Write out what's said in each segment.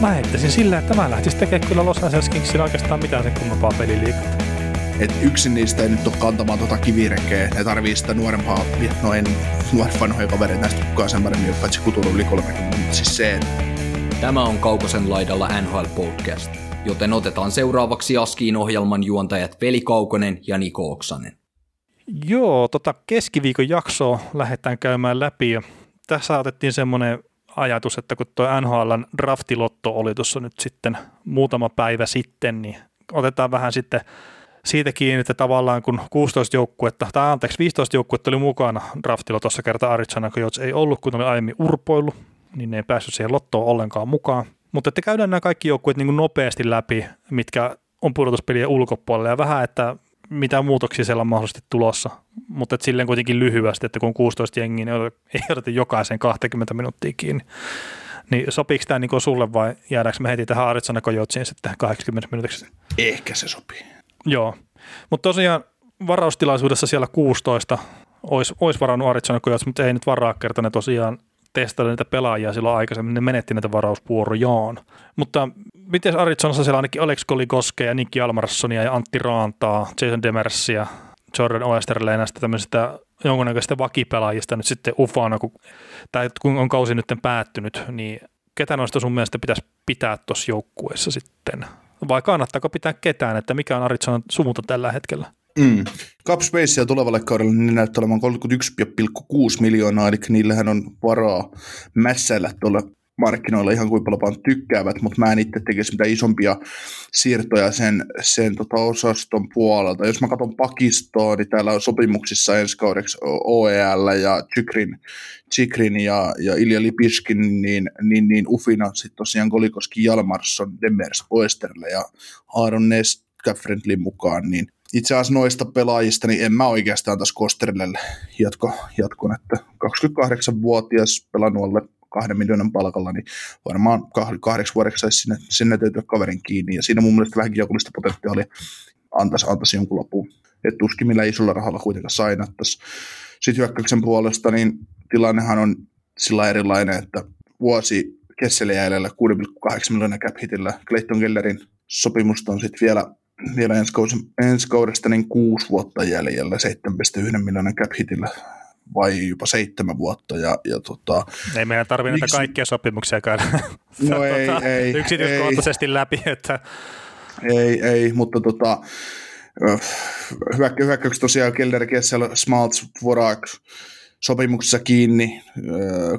Mä heittäisin sillä, että mä lähtisin tekemään kyllä Los Angeles Kingsillä oikeastaan mitään sen kummempaa peliliikettä. Et yksin niistä ei nyt ole kantamaan tota kivirekeä. Ne tarvii sitä nuorempaa, vanhoja kavereita näistä kukaan sen paremmin, jotka etsi kutunut yli 30. Siis se. Tämä on Kaukosen laidalla NHL-podcast, joten otetaan seuraavaksi Askiin ohjelman juontajat Veli Kaukonen ja Niko Oksanen. Joo, keskiviikon jaksoa lähdetään käymään läpi. Ja tässä otettiin semmoinen ajatus, että kun tuo NHL:n draftilotto oli tuossa nyt sitten muutama päivä sitten, niin otetaan vähän sitten siitä kiinni, että tavallaan kun 15 joukkuetta oli mukana draftilotossa kertaa Arizona Coyotes ei ollut, kun oli aiemmin urpoillut, niin ne ei päässyt siihen lottoon ollenkaan mukaan. Mutta että käydään nämä kaikki joukkueet niin kuin nopeasti läpi, mitkä on pudotuspelien ulkopuolella ja vähän, että mitä muutoksia siellä on mahdollisesti tulossa, mutta silleen kuitenkin lyhyesti, että kun on 16 jengiä, niin ei odota jokaisen 20 minuuttia kiinni. Niin sopiiko tämä niin kuin sulle vai jäädäänkö me heti tähän Arizona Coyotesiin sitten 80 minuutiksi? Ehkä se sopii. Joo, mutta tosiaan varaustilaisuudessa siellä 16 olisi varannut Arizona Coyotes, mutta ei nyt varaa kertaa ne tosiaan testata niitä pelaajia silloin aikaisemmin, ne menetti näitä varausvuorojaan. Mutta miten Arizonassa siellä ainakin Alex Goligoske ja Nicky Almarssonia ja Antti Raantaa, Jason Demersia, Jordan Oesterle ja näistä tämmöisistä jonkunnäköisistä vakipelaajista nyt sitten ufana, kun on kausi nyt päättynyt, niin ketä noista sun mielestä pitäisi pitää tuossa joukkueessa sitten? Vai kannattaako pitää ketään, että mikä on Arizonan suunta tällä hetkellä? Cap spacea tulevalle kaudelle niin näyttää olevan 31,6 miljoonaa, eli niillähän on varaa mässäillä tuolla markkinoilla ihan kuin paljon vaan tykkäävät, mutta mä en itse tekisi mitään isompia siirtoja sen osaston puolelta. Jos mä katson pakistoa, niin täällä on sopimuksissa ensi kaudeksi OEL ja Chikrin ja Ilja Lipischin, niin ufina sitten tosiaan Golikoski, Jalmarsson, Demers, Oesterle ja Aaron Neska-Friendlin mukaan, niin itse asiassa noista pelaajista, niin en mä oikeastaan tässä Kosterille jatkon, että 28-vuotias pelannut alle 2 miljoonan palkalla, niin varmaan 8 vuodeksi saisi sinne täytyä kaverin kiinni, ja siinä mun mielestä vähänkin jokullista potentiaalia antaisi jonkun lopun, että tuskin millä isolla rahalla kuitenkaan sainattaisi. Sitten hyökkäyksen puolesta, niin tilannehan on sillä erilainen, että vuosi Kessel jäljellä 6,8 miljoonaa cap-hitillä, Clayton Kellerin sopimusta on sitten vielä ensi kaudesta niin 6 vuotta jäljellä 7,1 miljoonan cap-hitillä vai jopa 7 vuotta. Ei meidän tarvitse näitä kaikkia sopimuksia käydä ei, yksityiskohtaisesti läpi. Että. Ei, mutta hyökkäyksessä tosiaan Gelder Kessel, Smaltz, Vorax sopimuksessa kiinni,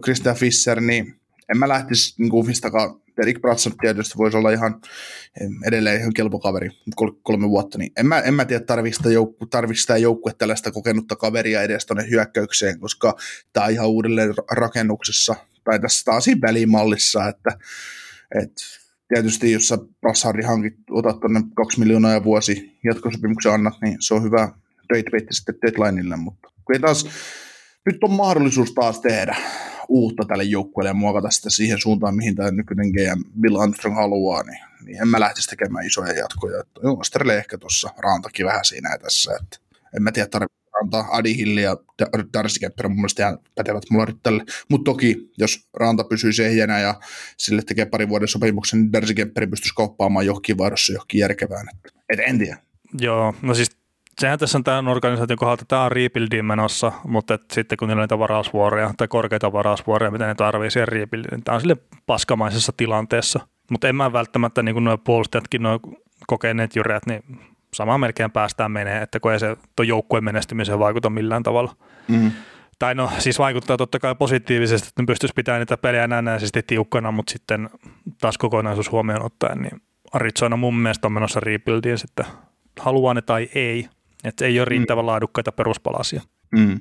Krista Fischer, niin en mä lähtisi niin ufistakaan. Erik Bratsson tietysti voisi olla ihan edelleen ihan kelpo kaveri 3 vuotta, niin en mä tiedä tarvitsi sitä joukkue tällaista kokenutta kaveria edes tuonne hyökkäykseen, koska tämä on ihan uudelleen rakennuksessa tai tässä taas välimallissa, että tietysti jos sä Brassardin otat tuonne 2 miljoonaa ja vuosi jatkosopimuksen annat, niin se on hyvä trade-bait sitten deadlineille, mutta nyt on mahdollisuus taas tehdä uutta tälle joukkueelle ja muokata sitä siihen suuntaan, mihin tämä nykyinen GM Bill Armstrong haluaa, niin en mä lähtisi tekemään isoja jatkoja. Osterle ehkä tuossa, Raantakin vähän siinä ja tässä. Että en mä tiedä, tarvitse antaa Adi Hilli ja Darcy Kemper on mun mielestä ihan pätevät mularit tälle. Mutta toki, jos Raanta pysyy ehjänä ja sille tekee 2 vuoden sopimuksen, niin Darcy Kemperin pystyisi kauppaamaan johonkin vaihdossa johonkin järkevään. Et en tiedä. Joo, no siis sehän tässä on tämän organisaation kohdalta, tämä on rebuildin menossa, mutta sitten kun niillä on niitä varausvuoroja tai korkeita varausvuoroja, mitä ne tarvitsee siihen rebuildiin, niin tämä on sille paskamaisessa tilanteessa. Mutta en mä välttämättä, niin kuin nuo puolustajatkin, nuo kokeneet jyreät, niin samaan melkein päästään menee, että kun ei se tuon joukkueen menestymiseen vaikuta millään tavalla. Mm-hmm. Tai no siis vaikuttaa totta kai positiivisesti, että ne pystyisi pitämään niitä pelejä näennäisesti tiukkana, mutta sitten taas kokonaisuus huomioon ottaen, niin Arizona mun mielestä on menossa rebuildiin sitten, haluaa ne tai ei. Että ei ole riittävän laadukkaita peruspalasia. Mm.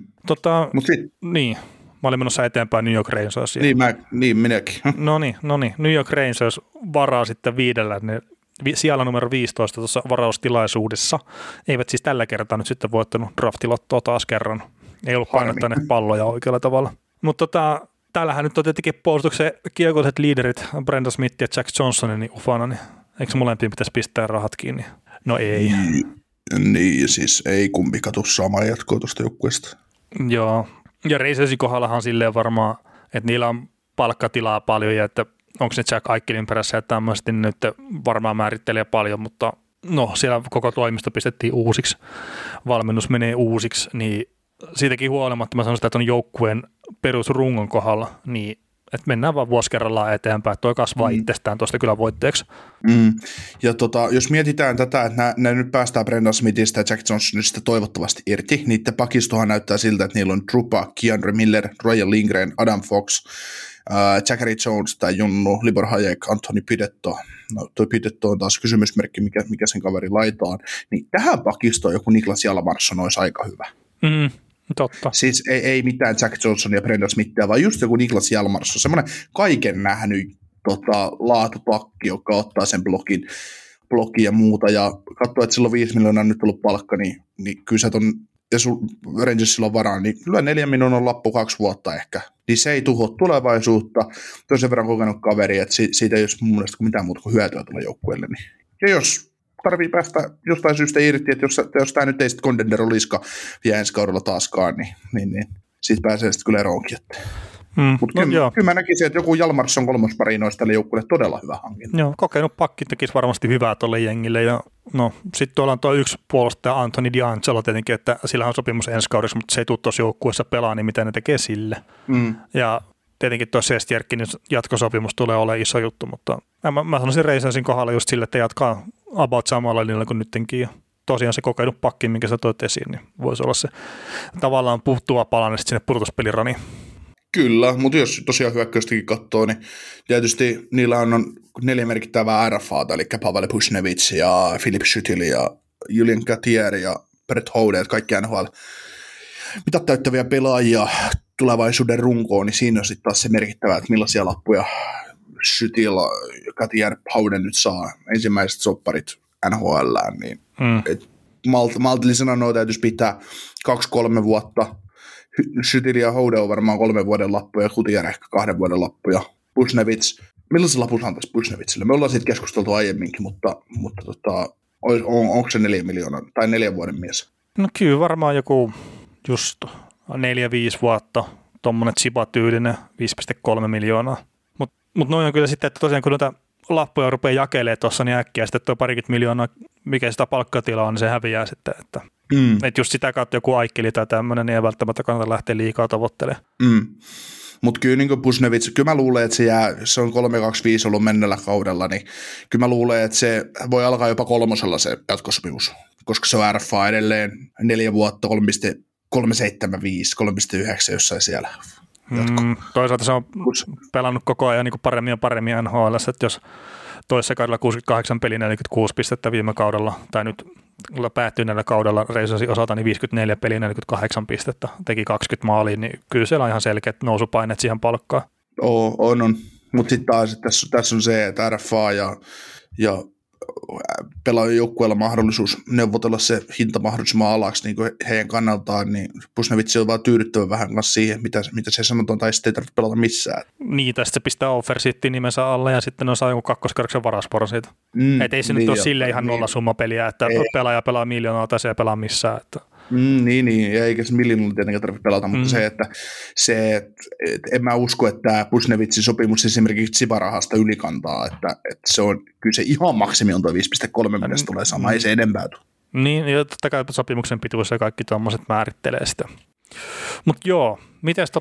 Mä olin menossa eteenpäin New York Rangers. Niin minäkin. No niin, New York Rangers varaa sitten 5 siellä numero 15 tuossa varaustilaisuudessa. Eivät siis tällä kertaa nyt sitten voittanut draftilottoa taas kerran. Ei ollut painottaneet palloja oikealla tavalla. Mutta täällähän nyt on tietenkin puolustuksen kiekolliset liiderit, Brenda Smith ja Jack Johnsonin niin ufana, niin eikö molempiin pitäisi pistää rahat kiinni? No ei. Niin, siis ei kumpi katu samaa jatkoa tuosta joukkueesta. Joo, ja Reisesin kohdallahan silleen varmaan, että niillä on palkkatilaa paljon ja että onko ne Jack Aikilin perässä ja tämmöisesti nyt varmaan määrittelee paljon, mutta no siellä koko toimisto pistettiin uusiksi, valmennus menee uusiksi, niin siitäkin huolimatta mä sanon sitä, että on joukkueen perusrungon kohdalla, niin että mennään vaan vuosi kerrallaan eteenpäin, että toi kasvaa itsestään tuosta kyllä voitteeksi. Mm. Ja jos mietitään tätä, että nämä nyt päästään Brendan Smithistä ja Jack Johnsonista toivottavasti irti, niiden pakistohan näyttää siltä, että niillä on Drupa, Keandre Miller, Ryan Lindgren, Adam Fox, Jackery Jones tai Junnu, Libor Hayek, Anthony Pidetto. No toi Pidetto on taas kysymysmerkki, mikä sen kaveri laitaan. Niin tähän pakistoon joku Niklas Jalvarsson olisi aika hyvä. Mm. Totta. Siis ei mitään Jack Johnson ja Brenda Smithia, vaan just joku Niklas Jalmarsson, semmoinen kaiken nähnyt laatupakki, joka ottaa sen blogin ja muuta, ja katsoo, että silloin 5 miljoonaa on nyt tullut palkka, niin kyllä sä ton, ja sun Rangersilla on varaa, niin kyllä 4 miljoonan lappu 2 vuotta ehkä, niin se ei tuho tulevaisuutta, on sen verran kokenut kaveri, että siitä ei ole mun mielestä mitään muuta kuin hyötyä tulla joukkueelle, niin. Ja jos tarvii päästä jostain syystä irti, että jos tämä nyt ei sitten Contender oliska vielä ensi kaudella taaskaan, niin siitä pääsee sitten kyllä eroonkin. Mutta kyllä mä näkisin, että joku Jalmarsson 3. pariin olisi tälle joukkueelle todella hyvä hankinta. Joo, kokenut pakki tekisi varmasti hyvää tuolle jengille. Ja no, sitten tuolla on tuo yksi puolustaja Anthony D'Angelo tietenkin, että sillä on sopimus ensi kaudeksi, mutta se ei tule tuossa joukkueessa pelaa, niin mitä ne tekee sille. Ja tietenkin tuo Sestjärkin jatkosopimus tulee olemaan iso juttu, mutta mä sanoisin Reisensin kohdalla just sille, että jatkaa about samalla linjalla kuin nyttenkin. Ja tosiaan se kokenut pakki, minkä sä toit esiin, niin voisi olla se tavallaan puuttuva palanen sinne pudotuspeliraniin. Kyllä, mutta jos tosiaan hyökkäystäkin katsoo, niin tietysti niillä on 4 merkittävää RFAta, eli Paveli Pusnevitsi ja Filip Schytil ja Julien Gatier ja Brett Houdet, kaikki NHL mitä täyttäviä pelaajia tulevaisuuden runkoon, niin siinä on sitten taas se merkittävä, että millaisia lappuja Schytil, Gatier, Houdet nyt saa ensimmäiset sopparit NHLään, niin maltillisena noita täytyisi pitää 2-3 vuotta. Schytil ja Houdet on varmaan 3 vuoden lappuja, Gutiérrez ehkä 2 vuoden lappuja. Pusnevits, millaisen lapun antaisi Pusnevitsille? Me ollaan siitä keskusteltu aiemminkin, mutta onko se 4 miljoonaa tai 4 vuoden mies? No kyllä varmaan joku just 4-5 vuotta, tuommoinen Chiba-tyylinen 5,3 miljoonaa. Mutta noin on kyllä sitten, että tosiaan kun noita lappuja rupeaa jakelemaan tuossa niin äkkiä, sitten tuo parikin miljoonaa, mikä sitä palkkatilaa on, niin se häviää sitten, että että just sitä kautta joku Aikkeli tai tämmöinen, niin ei välttämättä kannata lähteä liikaa tavoittelemaan. Mutta kyllä niin kuin Pusnevits, kyllä mä luulen, että se jää, se on 3-2-5 ollut mennellä kaudella, niin kyllä mä luulen, että se voi alkaa jopa 3. se jatkosopimus, koska se on RFA edelleen 4 vuotta, 3,75, 3,9 jossain siellä. Toisaalta se on pelannut koko ajan niin kuin paremmin ja paremmin NHL:ssä, että jos toisessa kaudella 68 peli 46 pistettä viime kaudella, tai nyt päättyneellä kaudella Reisensin osalta niin 54 peli 48 pistettä, teki 20 maalia, niin kyllä siellä on ihan selkeät nousupaineet siihen palkkaan. On. Mutta sitten taas tässä on se, että RFA ja pelaajan joukkueella mahdollisuus neuvotella se hinta mahdollisimman alaksi niin kuin heidän kannaltaan, niin Pusnevitsi on vaan tyydyttävä vähän kanssa siihen, mitä se sanotaan, tai sitten ei tarvitse pelata missään. Niin, tästä se pistää offersiittiin nimensä alle, ja sitten on saa joku 2. kerroksen varasporo siitä. Että ei se nyt ole sille ihan nollasumma peliä, että pelaaja pelaa miljoonaa, tai se ei pelaa missään. Että. Ja eikä se miljoonaa tietenkin tarvitse pelata, mutta se, että en mä usko, että tämä Pusnevitsin sopimus esimerkiksi Tsibarahasta ylikantaa, että se on kyllä se ihan maksimi on tuo 5,3, mennessä tulee sama, ei se enempää tule. Niin, ja totta kai sopimuksen pituus ja kaikki tuommoiset määrittelee sitä. Mutta joo, mites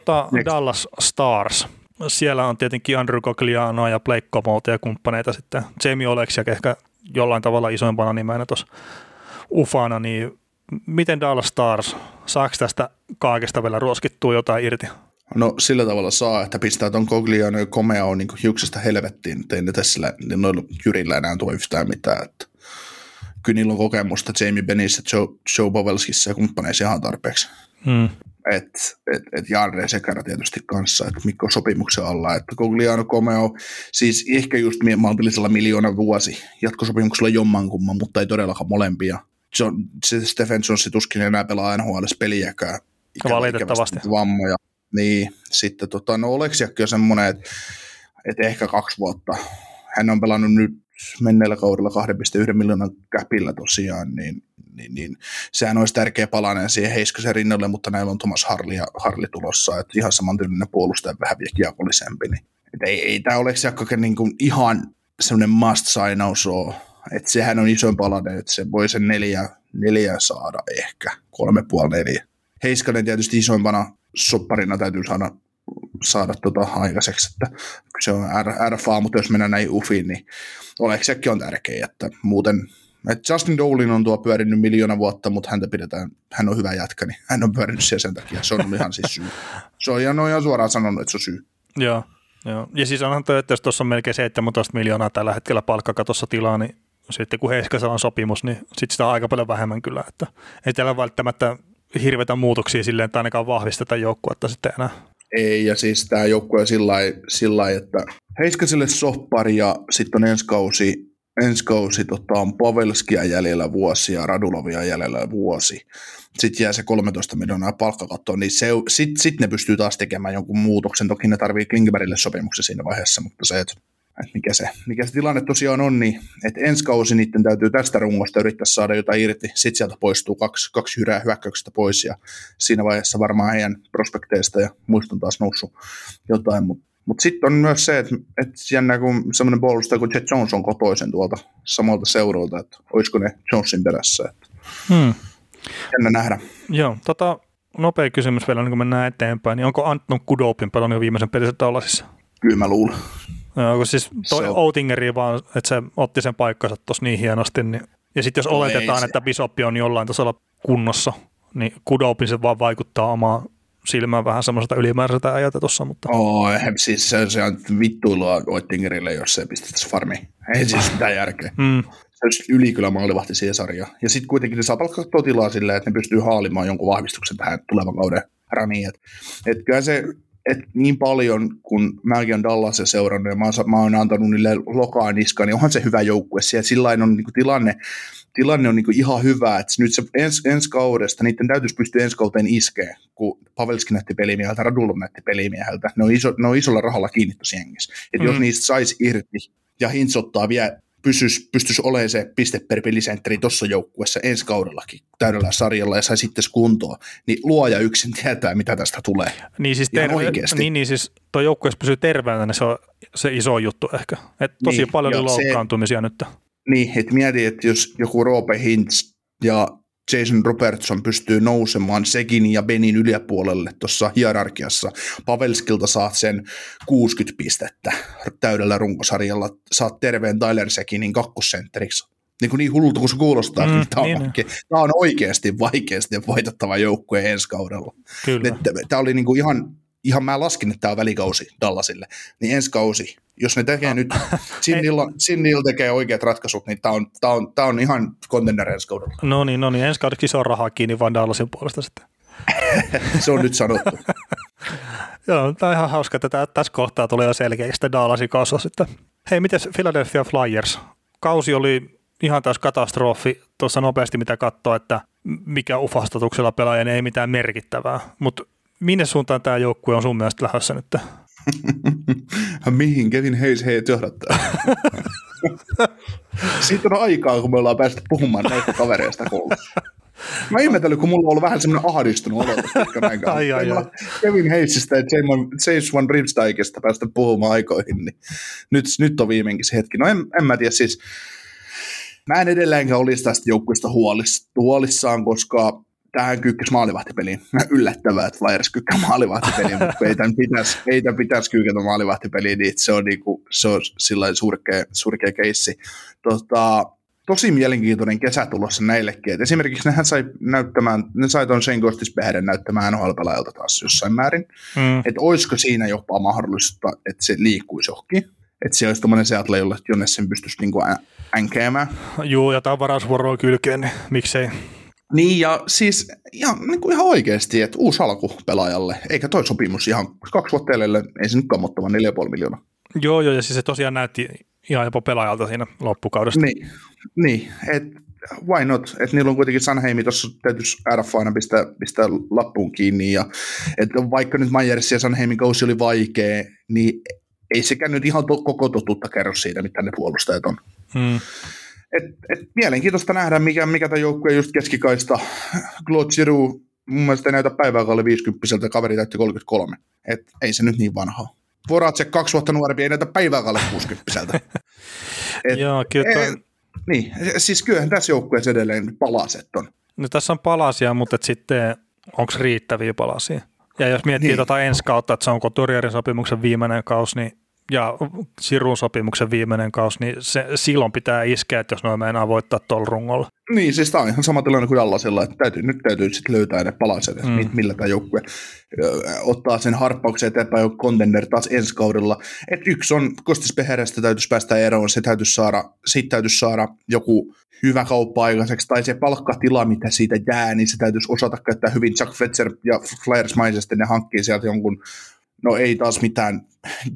Dallas Stars? Siellä on tietenkin Andrew Coglianoa ja Blake Commoota ja kumppaneita sitten. Jamie Oleksi ja ehkä jollain tavalla isoimpana nimenä tuossa ufana, niin miten Dallas Stars, saako tästä kaikesta vielä ruoskittua jotain irti? No sillä tavalla saa, että pistää ton Cogliano ja Comeo niin hiuksesta helvettiin, tein ne tässä noilla jyrillä enää tuo yhtään mitään. Että kyllä niillä on kokemusta Jamie Benissä, Joe Pavelskissa ja kumppaneissa ihan tarpeeksi. että Jarre Sekara tietysti kanssa, että Mikko on sopimuksen alla, että Cogliano Comeo, siis ehkä just maltillisella miljoonan vuosi, jatkosopimuksella jommankumman, mutta ei todellakaan molempia. Stephen Johnson tuskin enää pelaa NHL:ssä peliäkään. Valitettavasti. Vammoja. Niin, sitten no Oleksiakki on semmoinen, että ehkä 2 vuotta. Hän on pelannut nyt menneellä kaudella 2,1 miljoonan käpillä tosiaan, niin sehän olisi tärkeä palanen siihen Heiskosen rinnalle, mutta näillä on Thomas Harli tulossa, että ihan samantyylinen puolustaja vähän vielä kiekollisempi. Niin. Ei tämä Oleksiakkakin niin kuin ihan semmoinen must-signaus ole, että sehän on isoin palanen, että se voi sen 4 saada ehkä, 3,5-4. Heiskanen tietysti isoimpana sopparina täytyy saada aikaiseksi, että se on RFA, mutta jos mennään näihin UFiin, niin Oleksiakki on tärkeä, että muuten, että Justin Doolin on tuo pyörinyt miljoona vuotta, mutta häntä pidetään, hän on hyvä jätkä, niin hän on pyörinyt siellä sen takia, se on ihan siis syy. Se on ihan suoraan sanonut, että se on syy. Joo. Ja siis onhan tuo, että jos tuossa on melkein 17 miljoonaa tällä hetkellä palkkakatossa tilaa, niin sitten kun Heiskasella on sopimus, niin sitten sitä on aika paljon vähemmän kyllä, että ei täällä välttämättä hirveitä muutoksia silleen, että ainakaan vahvistetaan joukkuetta sitten enää. Ei, ja siis tämä joukkue on sillä lailla, että Heiskaselle soppari ja sitten on ensi kausi on Pavelskia jäljellä vuosi ja Radulovia jäljellä vuosi. Sitten jää se 13 miljoonaa palkkakattoon, niin sitten ne pystyy taas tekemään jonkun muutoksen. Toki ne tarvii Klingbergille sopimuksen siinä vaiheessa, mutta se, että mikä se tilanne tosiaan on, niin että ensi kausi niiden täytyy tästä rungosta yrittää saada jotain irti, sitten sieltä poistuu kaksi hyrää hyökkäyksestä pois, ja siinä vaiheessa varmaan heidän prospekteista ja muiston taas noussut jotain, mutta sitten on myös se, että jännä kun semmoinen puolustaja kuin Jack Johnson kotoisen tuolta samalta seuralta, että olisiko ne Johnson perässä, että jännä nähdä. Joo, nopea kysymys vielä, niin kun mennään eteenpäin, niin onko Anton Kudopin pelannut jo viimeisen pelissä Dallasissa? Kyllä mä luulen. No, siis toi Outingeri vaan, että se otti sen paikkansa tuossa niin hienosti. Niin. Ja sitten jos oletetaan, että Bisoppi on jollain tasolla kunnossa, niin Kudopin se vaan vaikuttaa omaa silmään vähän semmoiselta ylimääräiseltä äijältä tuossa. Mutta... siis se on vittuilua Outingerille, jos se pistettäisiin farmiin. Ei siis mitään järkeä. Se olisi ylikylä maalivahti siihen sarjaan. Ja sitten kuitenkin ne saa palkkaa totilaa silleen, että ne pystyy haalimaan jonkun vahvistuksen tähän tulevan kauden raniin. Että kyllä se... Et niin paljon, kun mäkin olen Dallasia seurannut ja mä oon antanut niille lokaan niskaan, niin onhan se hyvä joukkue. Sillain on niinku tilanne on niinku ihan hyvä, että nyt se ensi kaudesta, niiden täytyisi pystyä ensi kauteen iskeä, kun Pavelski näytti pelimieheltä, Radulov näytti pelimieheltä. Ne on isolla rahalla kiinni tosi jengissä. Et jos niistä saisi irti ja Hintz ottaa vielä, pystyisi olemaan se piste per pelisentteri tuossa joukkuessa ensi kaudellakin täydellä sarjalla ja sai sitten kuntoon, niin luoja yksin tietää, mitä tästä tulee. Niin siis, siis tuo joukkuessa pysyy terveenä, niin se on se iso juttu ehkä. Et tosi niin, paljon loukkaantumisia nyt. Niin, että mieti, että jos joku Roope Hintz ja Jason Robertson pystyy nousemaan Seginin ja Benin yläpuolelle tuossa hierarkiassa. Pavelskilta saat sen 60 pistettä täydellä runkosarjalla. Saat terveen Tyler Seginin kakkosentteriksi. Niin hullulta kuin se kuulostaa. Tämä on oikeasti vaikeasti voitettava joukkue ensi kaudella. Tämä oli niinku ihan mä laskin, että tämä on välikausi Dallasille. Niin ensi kausi, jos ne tekee nyt, Sinnil tekee oikeat ratkaisut, niin tämä on ihan contender ensi kaudella. No niin, ensi kaudeksi iso rahaa kiinni vaan Dallasin puolesta sitten. Se on nyt sanottu. Joo, tämä on ihan hauska, että tässä kohtaa tulee jo selkeästi Dallasin kasva sitten. Hei, mites Philadelphia Flyers? Kausi oli ihan taas katastrofi. Tuossa nopeasti mitä katsoo, että mikä ufastatuksella pelaajan ei mitään merkittävää, mutta minne suuntaan tämä joukkue on sun mielestä lähdössä nyt? Mihin Kevin Hayes heidät johdattaa? Siitä on aikaa, kun me ollaan päästy puhumaan näistä kavereista koulussa. Mä ihmettelin, kun mulla on ollut vähän semmoinen ahdistunut odotus. Kevin Hayesistä ja James Van Riemsdijkista päästä puhumaan aikoihin, niin nyt on viimeinkin se hetki. No en mä tiedä siis. Mä en edelleenkään olisi tästä joukkueesta huolissaan, koska... Tähän kyykkäs maalivahtipeliin. Yllättävää, että Flyers kyykkä maalivahtipeliin, mutta ei tämän pitäisi kyykätä maalivahtipeliin, niin se on, sillain surkea keissi. Tosi mielenkiintoinen kesä tulossa näillekin. Et esimerkiksi ne sai tuon Shane Gostisbergen näyttämään NHL-pelaajalta taas jossain määrin. Että olisiko siinä jopa mahdollista, että se liikkuisi johonkin. Että se olisi tuommoinen Seattle, jonne sen pystyisi niinku änkeämään. Joo, ja tämä on varausvuoroa kylkeen, niin miksei. Niin ja siis niin kuin ihan oikeasti, että uusi alku pelaajalle, eikä toi sopimus ihan 2 vuotta jäljellä, ei se nyt kammottava 4,5 miljoonaa. Joo, ja siis se tosiaan näytti ihan jopa pelaajalta siinä loppukaudesta. Niin että why not, että niillä on kuitenkin Sanheimi tuossa täytyisi RF aina pistää lappuun kiinni, ja että vaikka nyt Majersin ja Sanheimin kausi oli vaikea, niin ei sekään nyt ihan koko totuutta kerro siitä, mitä ne puolustajat on. Et mielenkiintoista nähdä, mikä tämä joukkue just keskikaista. Claude Giroux mun mielestä ei näytä päivää alle 50-vuotiaalta, kaveri täytti 33. Et ei se nyt niin vanhaa. Vorax 2 vuotta nuorempi, ei näytä päivää alle 60-vuotiaalta. Joo, kyllä niin, siis kyllähän tässä joukkueessa edelleen palaset on. No tässä on palasia, mutta sitten onko riittäviä palasia? Ja jos miettii niin ensi kautta, että se on Couturier sopimuksen viimeinen kausi, niin ja Sirun sopimuksen viimeinen kausi, niin se, silloin pitää iskeä, että jos noin meinaa voittaa tuolla rungolla. Niin, siis tämä on ihan sama tilanne kuin Dallasilla, että täytyy sitten löytää ne palaset, millä tämä joukkue ottaa sen harppauksen eteenpäin jo contender taas ensi kaudella. Että yksi on, Kostis-Peherestä täytyisi päästä eroon, siitä täytyisi saada joku hyvä kauppa aikaiseksi, tai se palkkatila, mitä siitä jää, niin se täytyisi osata käyttää hyvin. Chuck Fletcher ja Flyers-maisesti ne hankkii sieltä jonkun, no ei taas mitään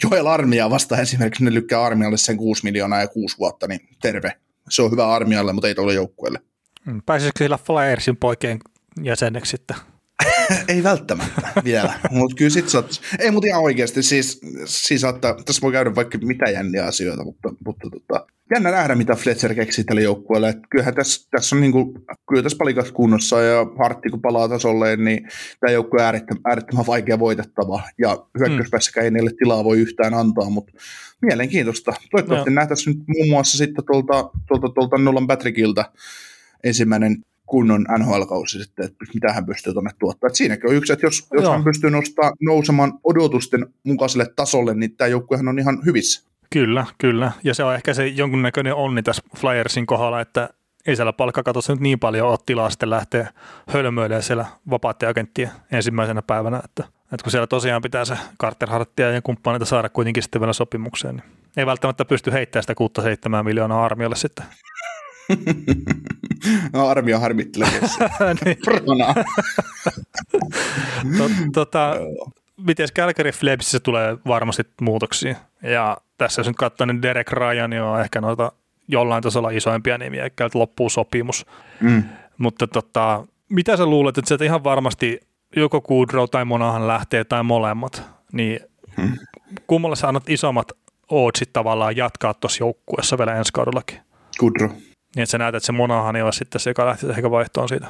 Joel Armiaa vastaan esimerkiksi, ne lykkää Armialle sen 6 miljoonaa ja 6 vuotta, niin terve. Se on hyvä Armialle, mutta ei tuolle joukkueelle. Pääsisikö sillä Flyersin poikien jäseneksi sitten? Ei välttämättä vielä, mutta kyllä sitten saattais. Ei, mutta ihan oikeasti, siis saattaa, tässä voi käydä vaikka mitä jänniä asioita, mutta jännä nähdä, mitä Fletcher keksii tälle joukkueelle. Et kyllähän tässä on niinku, kyllä tässä palikas kunnossa, ja Hartti kun palaa tasolleen, niin tämä joukkue on äärettömän vaikea voitettava, ja hyökkäyspäässäkään ei niille tilaa voi yhtään antaa, mutta mielenkiintoista. Toivottavasti nähtäisiin nyt muun muassa sitten tuolta Nolan Patrickilta ensimmäinen kunnon NHL-kausi sitten, että mitä hän pystyy tuonne tuottamaan. Siinäkin on yksi, että jos hän pystyy nousemaan odotusten mukaiselle tasolle, niin tämä joukkuehan on ihan hyvissä. Kyllä. Ja se on ehkä se jonkunnäköinen onni tässä Flyersin kohdalla, että ei siellä palkkakatossa nyt niin paljon ole tilaa sitten lähteä hölmöilemään siellä vapaiden agenttien ensimmäisenä päivänä. Että kun siellä tosiaan pitää se Carter Harttia ja kumppaneita saada kuitenkin sitten vielä sopimukseen, niin ei välttämättä pysty heittämään sitä 6-7 miljoonaa Armialle sitten. No Armia harmittelee. Miten Calgary Flames tulee varmasti muutoksia. Ja tässä jos nyt katsoo, niin Derek Ryan on ehkä noita jollain tasolla isoimpia nimiä, eikä loppuu sopimus. Mutta mitä sä luulet, että sieltä ihan varmasti joko Goodrow tai Monahan lähtee tai molemmat, niin kummalle sä annat isommat ootsit tavallaan jatkaa tuossa joukkueessa vielä ensi kaudellakin? Goodrow. Niin, että sä näet, että se Monahani olisi sitten se, joka lähtisi ehkä vaihtoon siitä.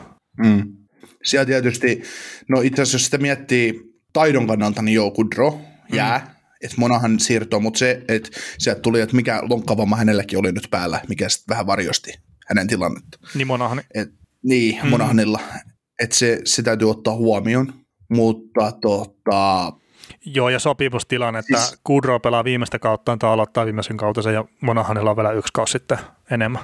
Siellä tietysti, no itse asiassa jos sitä miettii taidon kannalta, niin joo, Goodrow jää, että Monahan siirtoo, mutta se, että sieltä tuli, että mikä lonkkavamma hänelläkin oli nyt päällä, mikä sitten vähän varjosti hänen tilannetta. Niin Monahani. Monahanilla, että se täytyy ottaa huomioon, mutta Joo, ja sopimustilanne, että siis Goodrow pelaa viimeistä kauttaan tai aloittaa viimeisen kautensa, ja Monahanilla on vielä 1 kausi sitten enemmän.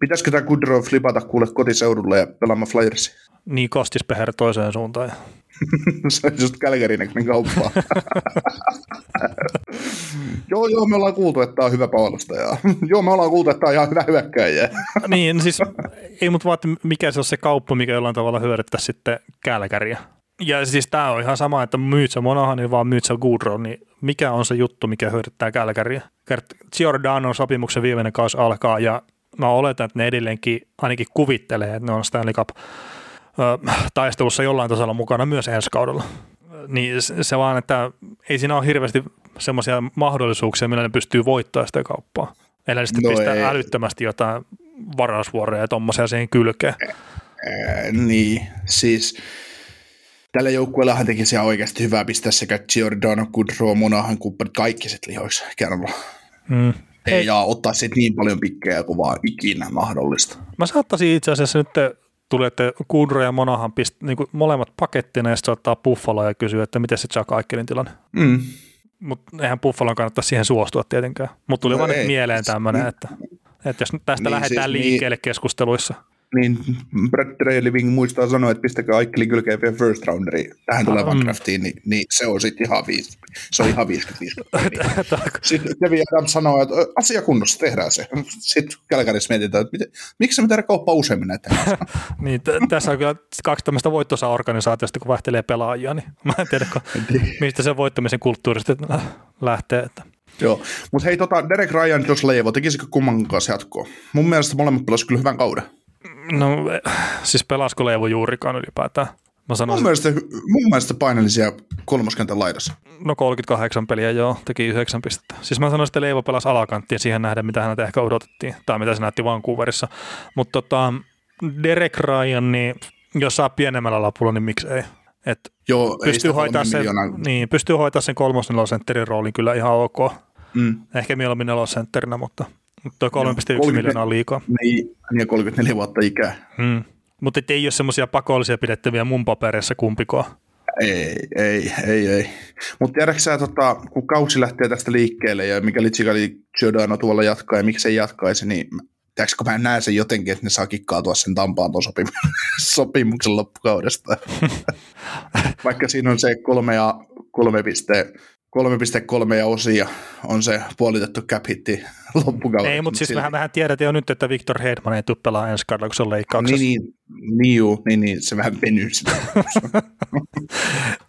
Pitäisikö tämä Goodrow flipata kuule kotiseudulle ja pelaamaan Flyersia? Niin, Kostis-Peher toiseen suuntaan. Se on just Calgarynäköinen kauppaa. Joo, me ollaan kuultu, että tämä on hyvä puolustaja. Joo, me ollaan kuultu, että tämä on ihan hyvä hyökkääjä. Niin, siis ei mut vaan, mikä se on se kauppa, mikä jollain tavalla hyödyttäisi sitten Calgaryä. Ja siis tämä on ihan sama, että myyt se Monahanin vaan myyt se Goodrow, niin mikä on se juttu, mikä hyödyttää Calgaryä? Giordanon sopimuksen viimeinen kausi alkaa ja mä oletan, että ne edelleenkin ainakin kuvittelee, että ne on Stanley Cup-taistelussa jollain tasolla mukana myös ensi kaudella. Niin se vaan, että ei siinä ole hirveästi semmoisia mahdollisuuksia, millä ne pystyy voittamaan sitä kauppaa. Eli sitten pistää älyttömästi jotain varausvuoroja ja tommoisia siihen kylkeen. Niin, siis tällä joukkueellahan teki se oikeasti hyvää pistää sekä Giordano, Goodrow, Monahan, Cooper, kaikki sit lihoiksi kerralla. Ja ottaa sitten niin paljon pikkejä kuin vaan ikinä mahdollista. Mä saattaisin itse asiassa nyt, tulette Goodrow ja Monahan niin molemmat pakettina ja sitten saattaa Buffalo ja kysyä, että miten se Jack Aikkelin tilanne. Mutta eihän Buffalon kannattaa siihen suostua tietenkään. Mutta tuli vaan nyt mieleen tämmöinen, että jos tästä lähdetään liikkeelle keskusteluissa. Niin Brett Treliving muistaa sanoa, että pistäkää Aikkelin kylkeen vielä first rounderi tähän tulevaan draftiin, niin se on sitten ihan 50-50. Sitten Kevin Adams sanoo, että asia kunnossa, tehdään se. Sitten Kälkärissä mietitään, että miksi se pitää kauppaa useammin näitä. Niin, tässä on kyllä kaksi tämmöistä voittosa-organisaatiosta, kun vaihtelee pelaajia, niin mä en tiedä, mistä se voittamisen kulttuurista lähtee. Joo, mutta hei, Derek Ryan, jos Leivo, tekisikö kumman kanssa jatkoa? Mun mielestä molemmat pelasivat kyllä hyvän kauden. No, siis pelasko Leivo juurikaan ylipäätään? Mun mielestä painellisia kolmoskentän laidassa. No 38 peliä, joo, teki 9 pistettä. Siis mä sanoisin, että Leivo pelasi alakanttiin siihen nähden, mitä häneltä ehkä odotettiin, tai mitä se näytti Vancouverissa. Mutta Derek Ryan, niin jos saa pienemmällä lapulla, niin miksi ei? Joo, pystyy hoitamaan sen kolmosnelosentterin roolin kyllä ihan ok. Ehkä mieluummin nelosentterinä, mutta tuo 3,1 miljoonaa on liikaa. Ja 34 vuotta ikää. Mutta ei ole semmoisia pakollisia pidettäviä mun paperissa kumpikaan. Ei. Mutta tiedätkö sä, kun kausi lähtee tästä liikkeelle ja mikäli Chikali Giordano tuolla jatkaa ja miksei jatkaisi, niin tiedätkö, kun mä näen sen jotenkin, että ne saa kikkautua sen Tampaan tuon sopimuksen loppukaudesta. Vaikka siinä on se 3,3 ja osia on se puolitettu cap hitti loppukaudesta. Ei, mutta siis mehän tiedetään jo nyt, että Victor Hedman ei tule pelaa ensi kaudella, kun se on leikkauksessa. Niin, se vähän venyy sitä.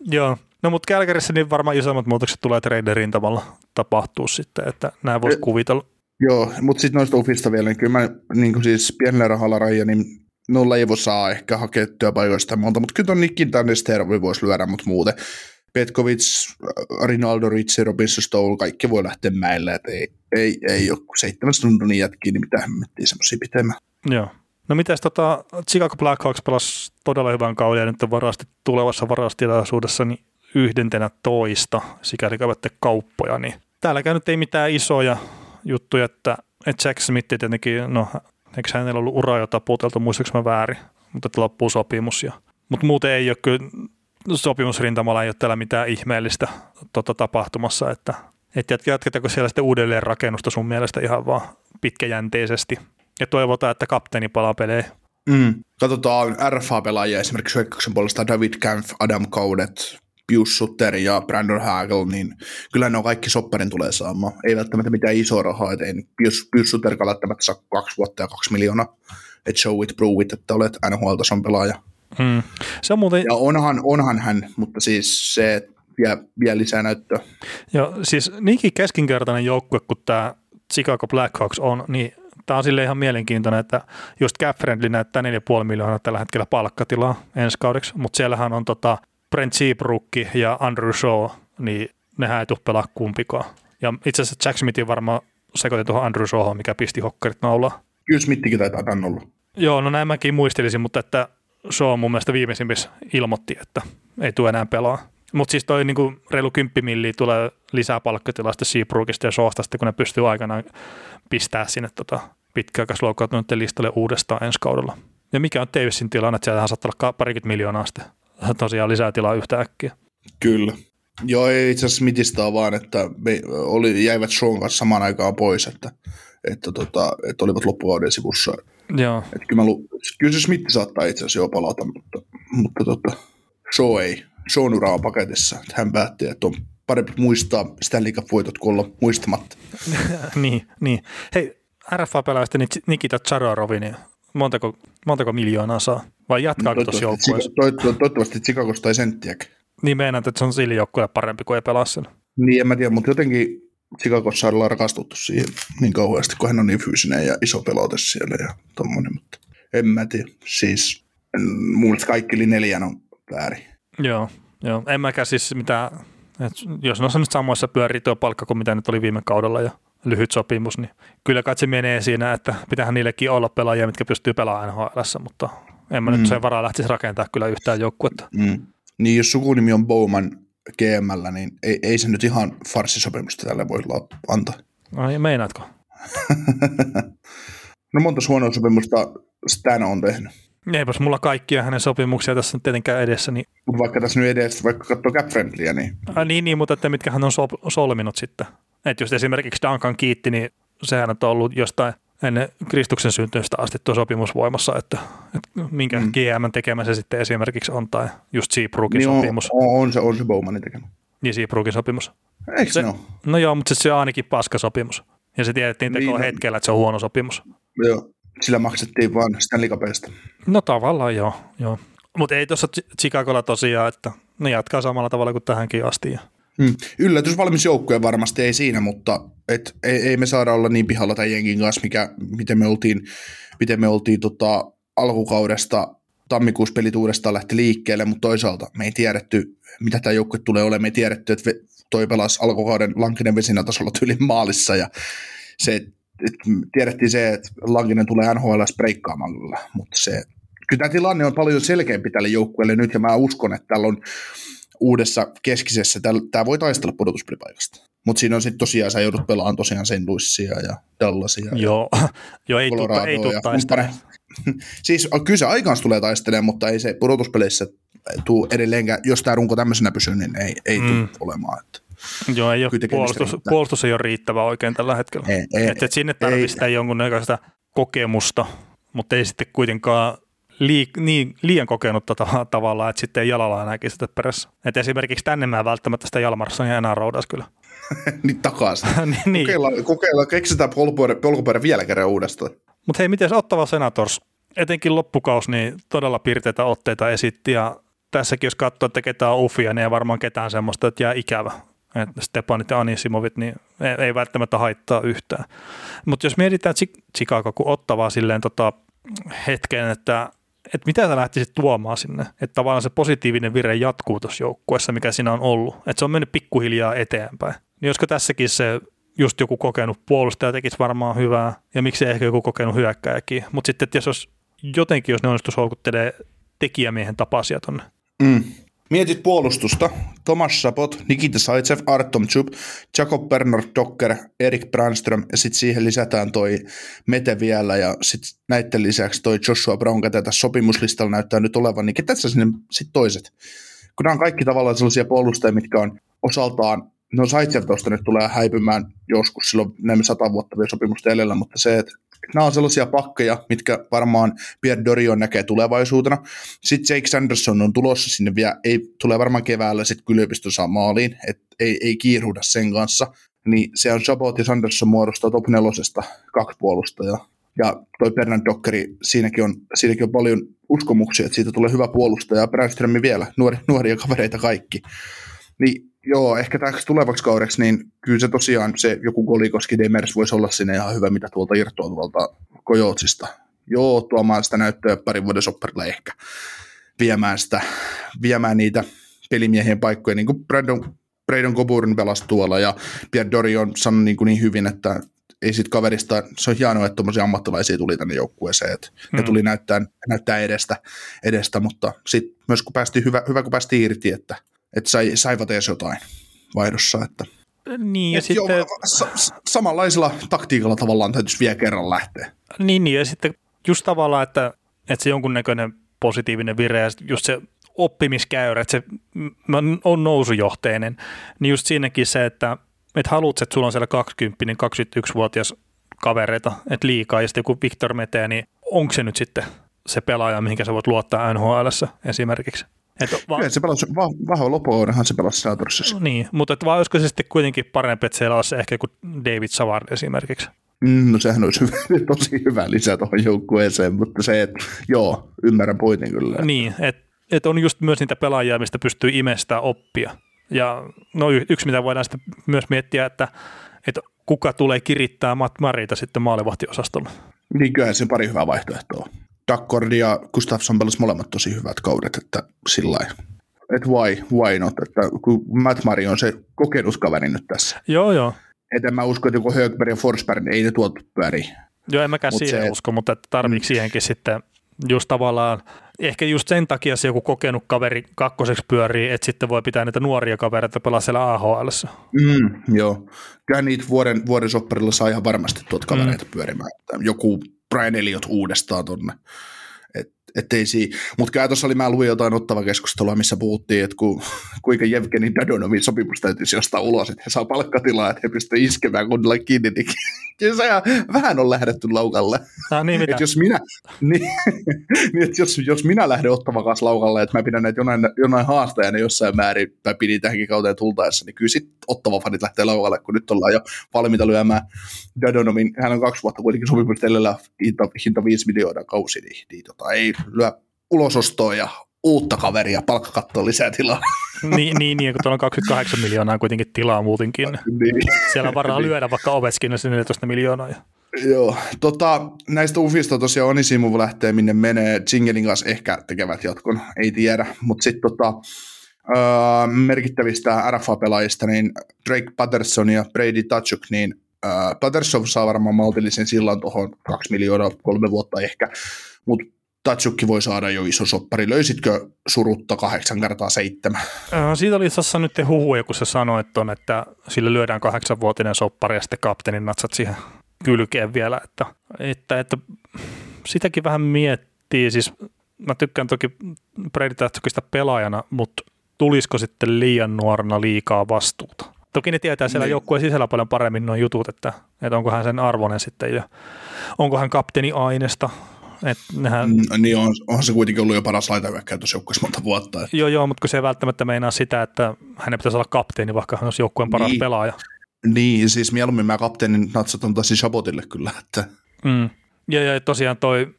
Joo. No mutta Kälkärissä niin varmaan isommat muutokset tulee treiden rintamalla tapahtuu sitten, että nämä voisi kuvitella. Joo, mutta sitten noista Ufista vielä, niin kyllä mä niin siis pienellä rahalla Raija, niin nolla ei voi saa ehkä hakea työpaikoista monta, mutta kyllä tonnikin tänne Stervi voisi lyödä, mutta muuten Petkovic, Rinaldo, Ritsi, Robinson, Stoll, kaikki voi lähteä mäille, että ei ole kuin 7 tunnin jätkiin, niin mitä hämmettiin semmoisia pitämään. Joo. No mitäs Chicago Blackhawks pelasi todella hyvän kauden ja nyt on varasti tulevassa varastilaisuudessa niin 11, sikäli käyvät kauppoja, niin täälläkään nyt ei mitään isoja juttuja, että Jack Smith tietenkin, no eikö hänellä ollut uraa jota puuteltu, muistaakseni mä väärin, mutta että loppuu sopimus. Mutta muuten ei ole kyllä, sopimusrintamalla ei ole täällä mitään ihmeellistä tapahtumassa, että et jatketaanko siellä sitten uudelleen rakennusta sun mielestä ihan vaan pitkäjänteisesti. Ja toivotaan, että kapteeni palaa peleihin. Katsotaan RFA-pelaajia esimerkiksi hyökkäyksen puolesta David Kampf, Adam Kaudet, Pius Sutter ja Brandon Hagel, niin kyllä ne on kaikki sopparin tulee saamaan. Ei välttämättä mitään isoa rahaa, että Pius Sutter välttämättä saa 2 vuotta ja 2 miljoonaa. Että show it, prove it, että olet NHL-tason pelaaja. Se on muuten... Ja onhan hän, mutta siis se vie lisää näyttöä. Joo, siis niinkin keskinkertainen joukkue, kun tämä Chicago Blackhawks on, niin tämä on silleen ihan mielenkiintoinen, että just Cap-friendly näyttää 4,5 miljoonaa tällä hetkellä palkkatilaa ensi kaudeksi, mutta siellähän on Brent Seabrook ja Andrew Shaw, niin nehän ei tule pelaa kumpikaan. Ja itse asiassa Jack Smithin varmaan sekoitin tuohon Andrew Shawhon, mikä pisti hokkarit naulaan. Kyllä Smithkin taitaa tämän olla. Joo, no näin mäkin muistelisin, mutta että Shaw mun mielestä viimeisimmissä ilmoitti, että ei tule enää pelaa. Mutta siis toi niinku reilu 10 miljoonaa tulee lisää palkkatilasta Seabrookista ja Shawsta, kun ne pystyy aikanaan pistää sinne pitkäaikaisloukkaantuneiden listalle uudestaan ensi kaudella. Ja mikä on Davisin tilanne, että sieltähän saattaa olla 20 miljoonaa sitten. Tosiaan lisää tilaa yhtä äkkiä. Kyllä. Joo, ei itse asiassa mitistää vaan, että jäivät Sean kanssa samaan aikaan pois, että olivat loppukauden sivussa. Joo. Että kyllä se Smith saattaa itse asiassa jo palata, mutta Sean ei. Sean ura on paketissa. Että hän päätti, että on parempi muistaa Stanley Cup-voitot, kun olla muistamatta. niin. Hei, RFA-pelaajista Nikita Tsarorovin. Montako miljoonaa saa? Vai jatkaako tuossa joukkueessa? Toivottavasti Chicagosta ei senttiäkään. Niin meinaan, että se on sille joukkueelle parempi, kuin ei pelaa sen. Niin, en mä tiedä, mutta jotenkin Chicagossa ollaan rakastuttu siihen niin kauheasti, kun hän on niin fyysinen ja iso pelote siellä ja tommoinen, mutta en mä tiedä. Siis mun mielestä kaikki yli 4 on väärin. Joo. En mäkään siis mitään, jos noissa nyt samoissa pyörii tuo palkka kuin mitä nyt oli viime kaudella ja lyhyt sopimus, niin kyllä kai se menee siinä, että pitäähän niillekin olla pelaajia, mitkä pystyy pelaamaan NHL:ssä, mutta en mä nyt sen varaa lähtisi rakentaa kyllä yhtään joukkuetta. Niin jos sukunimi on Bowman GM:llä, niin ei se nyt ihan farssisopimusta tälle voi antaa. Ai meinaatko? No monta huonoa sopimusta Stan on tehnyt. Eipäs mulla kaikkia hänen sopimuksia tässä nyt tietenkään edessä. Niin... Vaikka tässä nyt edessä, vaikka katsoo Cap-friendlyä, niin... Niin, mutta että mitkä hän on solminut sitten. Että jos esimerkiksi Duncan Keatt, niin sehän on ollut jostain ennen Kristuksen syntystä asti tuo sopimus voimassa, että minkä GM tekemä se sitten esimerkiksi on, tai just Seabrookin niin sopimus. On se Bowmanin tekemä. Niin Seabrookin sopimus. Eikö se ole? No joo, mutta se on ainakin paskasopimus. Ja se tiedettiin tekoon niin hetkellä, että se on huono sopimus. Joo, sillä maksettiin vaan Stanley Cupista. No tavallaan joo. Mutta ei tuossa Chicagolla tosiaan, että ne jatkaa samalla tavalla kuin tähänkin asti. Ja. Yllätysvalmis joukkue varmasti ei siinä, mutta et, ei me saada olla niin pihalla tämän jengin kanssa, miten me oltiin alkukaudesta, tammikuussa pelit uudestaan lähti liikkeelle, mutta toisaalta me ei tiedetty, mitä tämä joukkue tulee olemaan, me ei tiedetty, että toi pelasi alkukauden Lankinen Vesinä-tasolla tyylin maalissa, ja se, tiedettiin se, että Lankinen tulee NHL:ssä breikkaamaan kyllä, mutta se, kyllä tämä tilanne on paljon selkeämpi tälle joukkueelle nyt, ja mä uskon, että täällä on uudessa keskisessä, tämä voi taistella pudotuspelipaikasta. Mutta siinä on sitten tosiaan, sä joudut pelaamaan tosiaan sen Luissia ja Dallasia. Joo, ei tule taistelemaan. Siis kyllä se aikaan tulee taistelemaan, mutta ei se pudotuspeleissä tule edelleenkään, jos tämä runko tämmöisenä pysyy, niin ei tule olemaan. Että joo, ei ole puolustus ei ole riittävä oikein tällä hetkellä. Että sinne tarvitsee jonkunnäköistä kokemusta, mutta ei sitten kuitenkaan liian kokenutta tavalla, että sitten ei jalalla enääkin sitä perässä. Että esimerkiksi tänne mä välttämättä sitä Jalmarssonia enää roudas kyllä. Niin takaisin. Niin. Kokeillaan, keksitään polkuperä vielä kerran uudestaan. Mutta hei, miten Ottava Senators, etenkin loppukaus, niin todella piirteitä otteita esitti, ja tässäkin jos katsoo, että ketä on ufia, niin ei varmaan ketään semmoista, että jää ikävä. Että Stepanit ja Anissimovit, niin ei välttämättä haittaa yhtään. Mutta jos mietitään Chicago, kun Ottavaa silleen hetken, että mitä sä lähtisit tuomaan sinne, että tavallaan se positiivinen vire jatkuu tuossa joukkueessa, mikä siinä on ollut, että se on mennyt pikkuhiljaa eteenpäin. Niin josko tässäkin se just joku kokenut puolustaja tekisi varmaan hyvää, ja miksei ehkä joku kokenut hyökkääjäkin, mutta sitten että jos ne onnistuisi houkuttelee tekijämiehen tapaisia tuonne. Mietit puolustusta. Tomas Sapot, Nikita Zaitsev, Artom Chub, Jakob Bernard Docker, Erik Brandström ja sitten siihen lisätään toi Mete vielä ja sitten näiden lisäksi toi Joshua Brown, ketä tässä sopimuslistalla näyttää nyt olevan, niin ketä sinne sitten toiset? Kun nämä on kaikki tavallaan sellaisia puolustajia, mitkä on osaltaan, no Zaitsev tuosta nyt tulee häipymään joskus silloin näemme 100 vuotta vielä sopimusta edellä, mutta se, että nämä on sellaisia pakkeja, mitkä varmaan Pierre Dorion näkee tulevaisuutena. Sitten Jake Sanderson on tulossa sinne vielä, ei tule varmaan keväällä sitten kyliopiston saa maaliin, että ei kiiruhda sen kanssa. Niin se on Chabot ja Sanderson muodostaa top 4:sta 2 puolustajaa. Ja toi Bernard Dockeri, siinäkin on paljon uskomuksia, että siitä tulee hyvä puolustaja. Brandström vielä, nuoria kavereita kaikki. Niin joo, ehkä täksi tulevaksi kaudeksi, niin kyllä se tosiaan se joku Goligoski Demers voisi olla sinne ihan hyvä, mitä tuolta irtoa tuolta Coyotesista. Joo, tuomaan sitä näyttöä parin vuoden sopparilla ehkä viemään niitä pelimiehien paikkoja, niin kuin Brandon Coburn pelasi tuolla, ja Pierre Dorion sanoi niin hyvin, että ei sit kaverista, se on hienoa, että tuommoisia ammattilaisia tuli tänne joukkueeseen, että ne tuli näyttää edestä, mutta sitten myös kun päästiin hyvä kun päästiin irti, että saivat edes jotain vaihdossa. Että. Niin, ja sitten joo, samanlaisella taktiikalla tavallaan täytyisi vielä kerran lähteä. Niin, ja sitten just tavallaan, että se jonkunnäköinen positiivinen vire ja just se oppimiskäyrä, että se on nousujohteinen, niin just siinäkin se, että haluat, että sulla on siellä 20-21-vuotias kavereita, että liikaa, ja sitten joku Victor Mete, niin onko se nyt sitten se pelaaja, mihinkä sä voit luottaa NHL:ssä esimerkiksi? Se pelasi vahva loppuodenhan se pelasi Saatorissa. Niin, mutta vaan olisiko se sitten kuitenkin parempi, että siellä olisi ehkä kuin David Savard esimerkiksi? No sehän olisi tosi hyvä lisä tuohon joukkueeseen, mutta se, että joo, ymmärrän pointin kyllä. Niin, että on just myös niitä pelaajia, mistä pystyy imestää oppia. Ja no yksi, mitä voidaan sitten myös miettiä, että kuka tulee kirittää Matt Marita sitten maalivahtiosastolla. Niin, kyllähän se pari hyvää vaihtoehtoa. Dackord ja Gustafsson pelasi molemmat tosi hyvät kaudet, että sillain. Että why not, että kun Matt Murray on se kokenuskaveri nyt tässä. Joo. Että en mä usko, että joku Högberg ja Forsberg ei ne tuotu pyöriin. Joo, en mäkään siihen usko, mutta tarviiko siihenkin sitten just tavallaan, ehkä just sen takia se joku kokenut kaveri kakkoseksi pyörii, että sitten voi pitää näitä nuoria kavereita pelaa siellä AHL:ssä. Joo, kyllähän niitä vuoden sopparilla saa ihan varmasti tuot kavereita pyörimään. Joku Brian Elliot uudestaan tuonne. Mutta kyllä tuossa oli, mä luin jotain ottavaa keskustelua, missä puhuttiin, että kuinka Jevgeni Dadonovin sopimus täytyisi ostaa ulos, että he saa palkkatilaa, että he pystyvät iskemään kunnolla kiinni, niin vähän on lähdetty laukalle. Jos minä lähden ottamaan kanssa laukalle, että mä pidän näitä jonain haastajana jossain määrin, tai pidin tähänkin kauteen tultaessa, niin kyllä sitten ottava fanit lähtee laukalle, kun nyt ollaan jo valmiita lyömään Dadonovin, hän on 2 vuotta kuitenkin sopimusta edellä, hinta 5 miljoonaa kausi, niin ei lyö ulosostoa ja uutta kaveria, palkkakattoa lisää tilaa. Niin, kun tuolla on 28 miljoonaa kuitenkin tilaa muutenkin. Niin. Siellä on varaa lyödä vaikka Ovechkinille se 14 miljoonaa. Joo, näistä ufista tosiaan Onisimu lähtee minne menee, Zingelin kanssa ehkä tekevät jatkon, ei tiedä, mutta sitten merkittävistä RFA-pelaajista, niin Drake Patterson ja Brady Tkachuk, niin Patterson saa varmaan maltillisen sillan tuohon 2 miljoonaa 3 vuotta ehkä, mutta Tatsukki voi saada jo iso soppari. Löysitkö surutta 8x7? Siitä oli itse asiassa nyt huhuja, kun sä sanoit ton, että sille lyödään 8-vuotinen soppari ja sitten kapteenin natsat siihen kylkeen vielä. Että sitäkin vähän miettii. Siis mä tykkään toki Brady Tatsukista pelaajana, mutta tulisiko sitten liian nuorena liikaa vastuuta? Toki ne tietää siellä joukkueen sisällä paljon paremmin nuo jutut, että onko hän sen arvoinen sitten ja onko hän kapteeni aineesta. Niin on se kuitenkin ollut jo paras laitahyökkääjä tuossa joukkueessa monta vuotta. Joo, mutta kun se ei välttämättä meinaa sitä, että hänen pitäisi olla kapteeni, vaikka hän olisi joukkueen paras pelaaja. Niin, siis mieluummin mä kapteenin natsat on taas Chabotille kyllä. Että. Ja tosiaan toi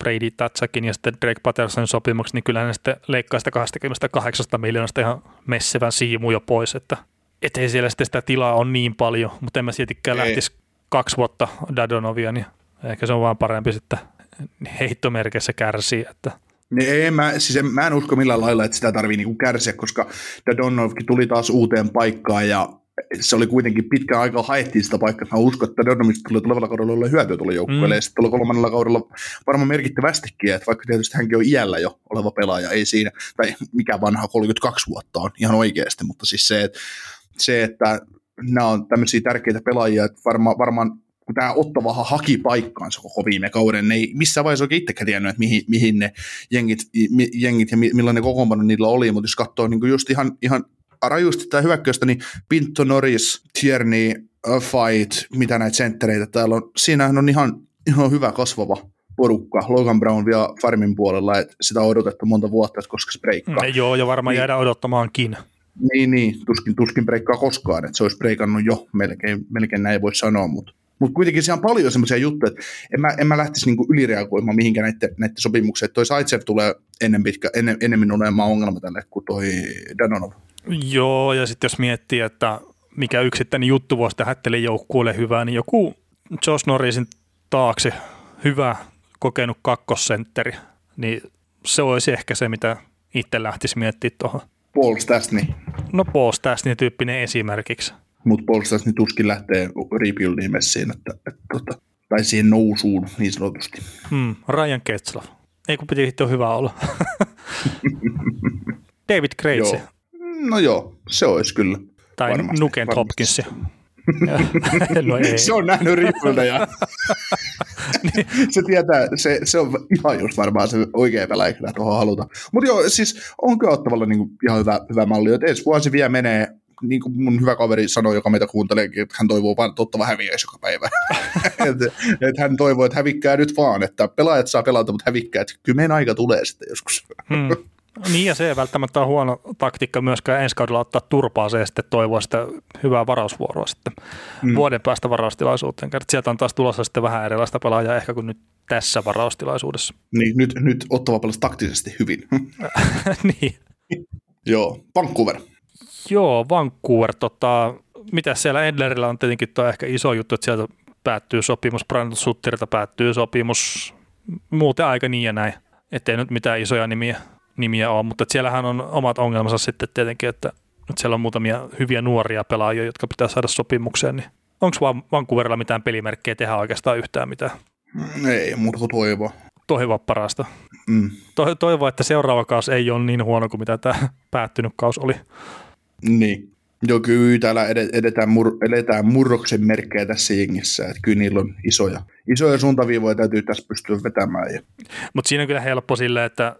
Brady Tatsakin ja sitten Drake Patterson sopimuksi, niin kyllä hän sitten leikkaa sitä 28 miljoonasta ihan messevän siimu jo pois, että ei siellä sitten sitä tilaa on niin paljon, mutta en mä siltikään lähtisi 2 vuotta Dadonovia, niin ehkä se on vaan parempi sitten heittomerkissä kärsiä. Että. Mä en usko millään lailla, että sitä tarvii niinku kärsiä, koska Dadonovkin tuli taas uuteen paikkaan ja se oli kuitenkin pitkään aikaa haettiin sitä paikkaa. Mä uskon, että Dadonovista tulee tulevalla kaudella olla hyötyä tuolla joukkueelle ja sitten tuolla 3. kaudella varmaan merkittävästikin, että vaikka tietysti hänkin on iällä jo oleva pelaaja, ei siinä, tai mikä vanha 32 vuotta on ihan oikeasti, mutta siis se, että nämä on tämmöisiä tärkeitä pelaajia, että varmaan kun tämä Ottavahan haki paikkaansa koko viime kauden, ne ei missään vaiheessa oikein itsekään tiennyt, että mihin ne jengit ja millainen kokoonpano niillä oli, mutta jos katsoo niin just ihan rajusti tämä hyökkäystä, niin Pinto, Norris, Tierney, Fight, mitä näitä senttereitä täällä on, siinähän on ihan hyvä kasvava porukka. Logan Brown vielä Farmin puolella, että sitä on odotettu monta vuotta, että koska se breikkaa. Joo, ja varmaan jäädään odottamaankin. Niin, tuskin breikkaa koskaan, että se olisi breikannut jo melkein näin voi sanoa, mutta kuitenkin siellä on paljon semmoisia juttuja, että en mä lähtisi niinku ylireagoimaan mihinkään näiden sopimukseen. Toi Zaitsev tulee enemmän olemaan ongelma tälle kuin toi Danonov. Joo, ja sitten jos miettii, että mikä yksittäinen juttu voisi tehdä teille joukkueelle hyvää, niin joku Josh Norrisin taakse hyvä kokenut kakkosentteri, niin se olisi ehkä se, mitä itse lähtisi miettimään tuohon. Paul Stastny. No Paul Stastny tyyppinen esimerkiksi. Mutta puolustaisi tuskin lähtee rebuildiin messiin, tai siihen nousuun niin sanotusti. Ryan Ketslav. Ei kun piti hittoa hyvä olla. David Krejci. No joo, se olisi kyllä. Tai Nugent Hopkins. No ei. Se on nähnyt rebuildeja. Niin. Se tietää, se on ihan just varmaan se oikea pelaaja, kyllä tuohon haluta. Mutta joo, siis on kyllä ottavalla niinku ihan hyvä malli, että ensi vuosi vielä menee. Niin kuin mun hyvä kaveri sanoi, joka meitä kuuntelee, että hän toivoo vaan, että Ottava häviäisi joka päivä. että hän toivoo, että hävikkää nyt vaan, että pelaajat saa pelata, mutta hävikkää, että kyllä meidän aika tulee sitten joskus. Niin ja se ei välttämättä ole huono taktiikka myöskään ensi kaudella ottaa turpaa se ja sitten toivoa sitä hyvää varausvuoroa sitten vuoden päästä varaustilaisuuteen. Sieltä on taas tulossa sitten vähän erilaista pelaajaa ehkä kuin nyt tässä varaustilaisuudessa. Niin, nyt Ottava pelasi taktisesti hyvin. Niin. Joo, Vancouver. Joo, Vancouver. Mitä siellä Edlerillä on tietenkin tuo ehkä iso juttu, että sieltä päättyy sopimus, Brandon Sutterilta päättyy sopimus, muuten aika niin ja näin, ettei nyt mitään isoja nimiä ole, mutta siellähän on omat ongelmansa sitten tietenkin, että siellä on muutamia hyviä nuoria pelaajia, jotka pitää saada sopimukseen, niin onko Vancouverilla mitään pelimerkkejä tehdä oikeastaan yhtään mitään? Ei, mutta toivoa. Toivoa parasta. Toivoa, että seuraava kaus ei ole niin huono kuin mitä tämä päättynyt kaus oli. Niin. Joo, kyllä täällä eletään murroksen merkkejä tässä jengissä, että kyllä niillä on isoja suuntaviivoja täytyy tässä pystyä vetämään. Mutta siinä on kyllä helppo sille, että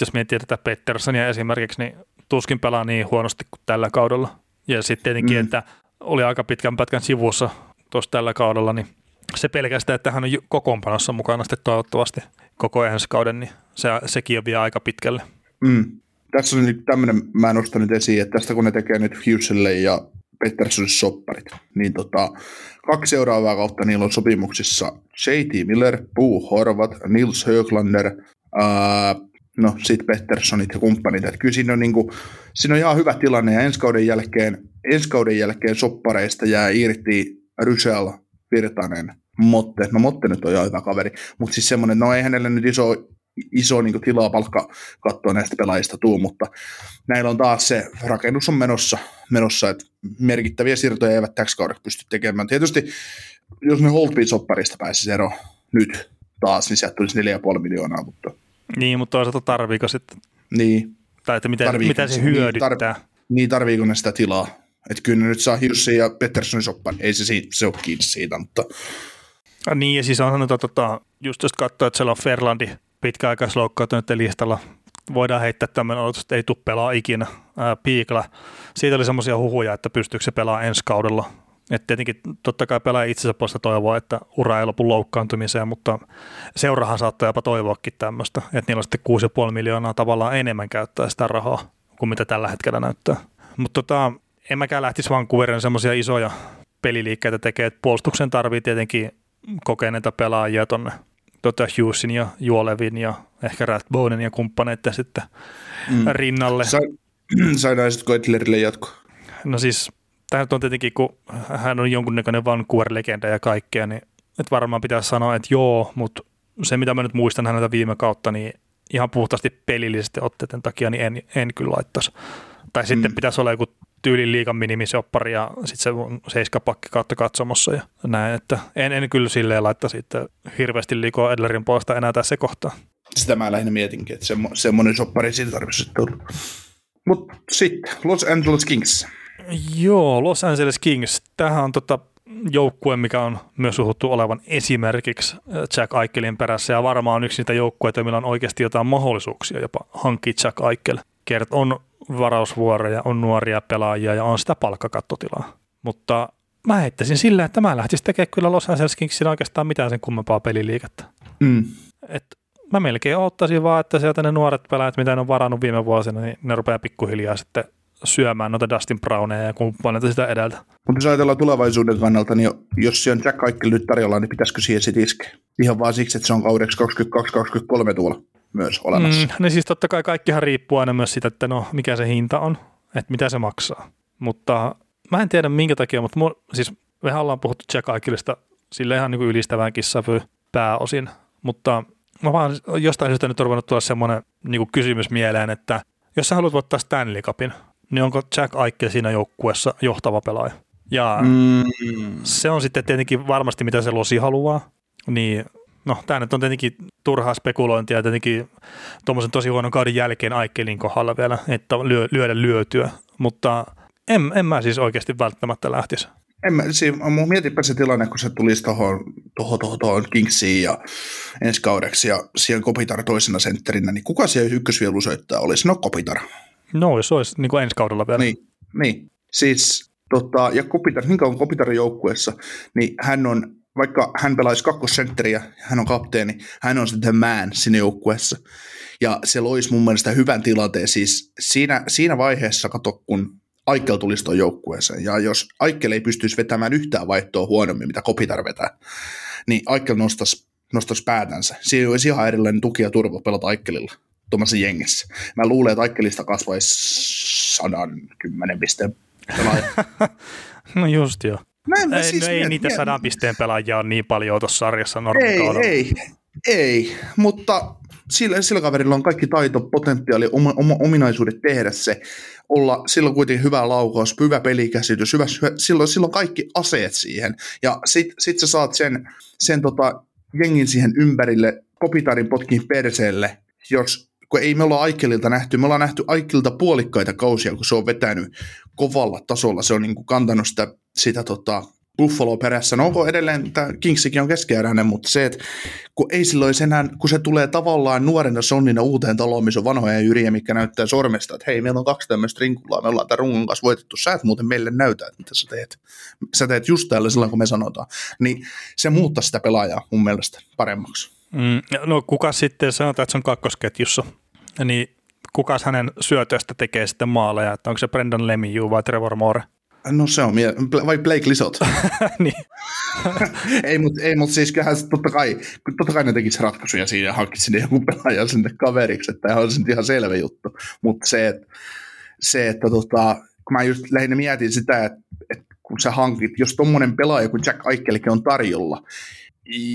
jos miettii tätä Petterssonia esimerkiksi, niin tuskin pelaa niin huonosti kuin tällä kaudella. Ja sitten tietenkin, että oli aika pitkän pätkän sivussa tuossa tällä kaudella, niin se pelkästään, että hän on kokoonpanossa mukana sitten toivottavasti koko ensi kauden, niin sekin on vielä aika pitkälle. Mm. Tässä on nyt tämmöinen, mä nostan nyt esiin, että tästä kun ne tekee nyt Hughesille ja Petterssonille sopparit, niin 2 seuraavaa kautta niillä on sopimuksissa J.T. Miller, Bo Horvat, Nils Höglander, no sit Petterssonit ja kumppanit. Että kyllä siinä on, niinku, siinä on ihan hyvä tilanne ja ensi kauden jälkeen soppareista jää irti Rysel, Virtanen, Motte. No Motte nyt on ihan hyvä kaveri, mutta siis semmoinen, no ei hänellä nyt iso niin kuin tilaa palkka katsoa näistä pelaajista tuu, mutta näillä on taas se rakennus on menossa, että merkittäviä siirtoja eivät täksi kaudeksi pysty tekemään. Tietysti jos ne Holtby-sopparista pääsisi eroon nyt taas, niin sieltä tulisi 4,5 miljoonaa. Mutta... Niin, mutta toisaalta tarviiko sitten? Niin. Tai että mitä se hyödyttää? Tarviiko ne sitä tilaa? Että kyllä ne nyt saa Hirsin ja Petterssonin soppan. Ei se ole kiinni siitä, mutta... Ja niin, ja siis onhan just jos katsoo, että siellä on Ferlandi pitkäaikaisloukkaantuneiden listalla. Voidaan heittää tämmöinen odotus, että ei tule pelaa ikinä Piikla. Siitä oli semmoisia huhuja, että pystyykö se pelaamaan ensi kaudella. Et tietenkin totta kai pelaa itsensä puolesta toivoa, että ura ei lopu loukkaantumiseen, mutta seurahan saattaa jopa toivoakin tämmöistä. Että niillä on sitten 6,5 miljoonaa tavallaan enemmän käyttää sitä rahaa kuin mitä tällä hetkellä näyttää. Mutta en mäkään lähtisi Vancouverin semmoisia isoja peliliikkeitä tekemään. Puolustuksen tarvii tietenkin kokeneita pelaajia tuonne. Hughesin ja Juolevin ja ehkä Rathbonen ja kumppaneita sitten rinnalle. Sainaisitko Edlerille jatko? No siis, tämä on tietenkin, kun hän on jonkunnäköinen Vancouver-legenda ja kaikkea, niin et varmaan pitää sanoa, että joo, mutta se mitä mä nyt muistan häneltä viime kautta, niin ihan puhtaasti pelillisesti otteiden takia, niin en kyllä laittaisi. Tai sitten pitäisi olla joku tyylin liigan minimisoppari ja sitten se 7-pakki kautta katsomossa ja näin, että en kyllä silleen laittaisi sitten hirveästi liikoa Edlerin puolesta enää tässä kohtaa. Sitä mä lähinnä mietinkin, että semmoinen soppari siitä tarvitsisi tulla. Mutta sitten Los Angeles Kings. Joo, Los Angeles Kings. Tämähän on joukkue, mikä on myös suhuttu olevan esimerkiksi Jack Eichelin perässä ja varmaan on yksi niitä joukkueita, millä on oikeasti jotain mahdollisuuksia jopa hankkia Jack Eichel. Kert on varausvuoroja, on nuoria pelaajia ja on sitä palkkakattotilaa. Mutta mä heittäisin sillä, että mä lähtisin tekemään kyllä Los Angeles Kingsillä oikeastaan mitään sen kummempaa peliliikettä. Et mä melkein ottaisin vaan, että sieltä ne nuoret pelaajat, mitä ne on varannut viime vuosina, niin ne rupeaa pikkuhiljaa sitten syömään noita Dustin Browneja ja kumppaneita sitä edeltä. Mutta jos ajatellaan tulevaisuuden kannalta, niin jos se on Jack Eichel nyt tarjolla, niin pitäisikö siihen sitten iskeä? Ihan vaan siksi, että se on kaudeksi 22-23 tuolla myös olemassa. Niin siis totta kai kaikkihan riippuu aina myös siitä, että no mikä se hinta on, että mitä se maksaa. Mutta mä en tiedä minkä takia, mutta siis mehän ollaan puhuttu Jack Eichelistä sille ihan niin ylistäväänkin sävyyn pääosin, mutta mä vaan jostain syystä nyt on ruvennut tulla semmoinen niin kysymys mieleen, että jos sä haluat voittaa Stanley Cupin, niin onko Jack Eichel siinä joukkueessa johtava pelaaja? Ja se on sitten tietenkin varmasti mitä se losi haluaa, niin no, tämä nyt on tietenkin turhaa spekulointia ja tietenkin tuommoisen tosi huonon kauden jälkeen Eichelin kohdalla vielä, että lyötyä, mutta en mä siis oikeasti välttämättä lähtisi. Mun mietipä se tilanne, kun se tulisi tuohon Kingsiin ja ensi kaudeksi ja siellä Kopitar toisena sentterinä, niin kuka siellä ykkösvielusöittäjä olisi? No Kopitar. No, jos olisi niin kuin ensi kaudella vielä. Niin. Siis, ja Kopitar, niin kauan Kopitarin joukkueessa, niin hän on, vaikka hän pelaisi kakkosentteriä, hän on kapteeni, hän on sitten man siinä joukkueessa. Ja se loisi mun mielestä hyvän tilanteen. Siis siinä vaiheessa, kato, kun Eichel tulisi tuon joukkueeseen, ja jos Eichel ei pystyisi vetämään yhtään vaihtoa huonommin, mitä Kopitar vetää, niin Eichel nostaisi päätänsä. Siinä olisi ihan erilainen tuki ja turva pelata Eichelilla tuommoisessa jengissä. Mä luulen, että Eichelista kasvaisi 110 pisteen pelaaja. No just joo. Ei niitä 100 pisteen pelaajia ole niin paljon tuossa sarjassa normikaudella. Ei, mutta sillä kaverilla on kaikki taito, potentiaali, ominaisuudet tehdä se, olla silloin kuitenkin hyvä laukaus, hyvä pelikäsitys, silloin kaikki aseet siihen. Ja sit sä saat sen jengin siihen ympärille, Kopitarin potkin perseelle, jos kun ei me olla Aikelilta nähty. Me ollaan nähty Aikelilta puolikkaita kausia, kun se on vetänyt kovalla tasolla. Se on niin kuin kantanut sitä Buffalo perässä. No onko edelleen, tämä Kingsikin on keskeeräinen, mutta se, että kun ei silloin enää, kun se tulee tavallaan nuorena sonnina uuteen taloon, missä on vanhoja jyriä, mikä näyttää sormesta, että hei, meillä on kaksi tämmöistä rinkulaa, me ollaan tämän rungon kanssa voitettu, sä et muuten meille näytä, että mitä sä teet. Sä teet just täällä silloin, kun me sanotaan. Niin se muuttaa sitä pelaajaa mun mielestä paremmaksi. No kuka sitten, sanotaan, että se on kakkosketjussa, niin kukas hänen syötöstä tekee sitten maaleja, että onko se Brendan Lemieux vai Trevor Moore? No se on, vai Blake Lisot. Niin. Ei, mutta siis kyllähän totta kai ne tekisi ratkaisuja siinä ja hankit sinne joku pelaaja sinne kaveriksi, että on se ihan selvä juttu. Mutta se, että kun mä just lähinnä mietin sitä, että kun sä hankit, jos tommonen pelaaja kuin Jack Eichelikin on tarjolla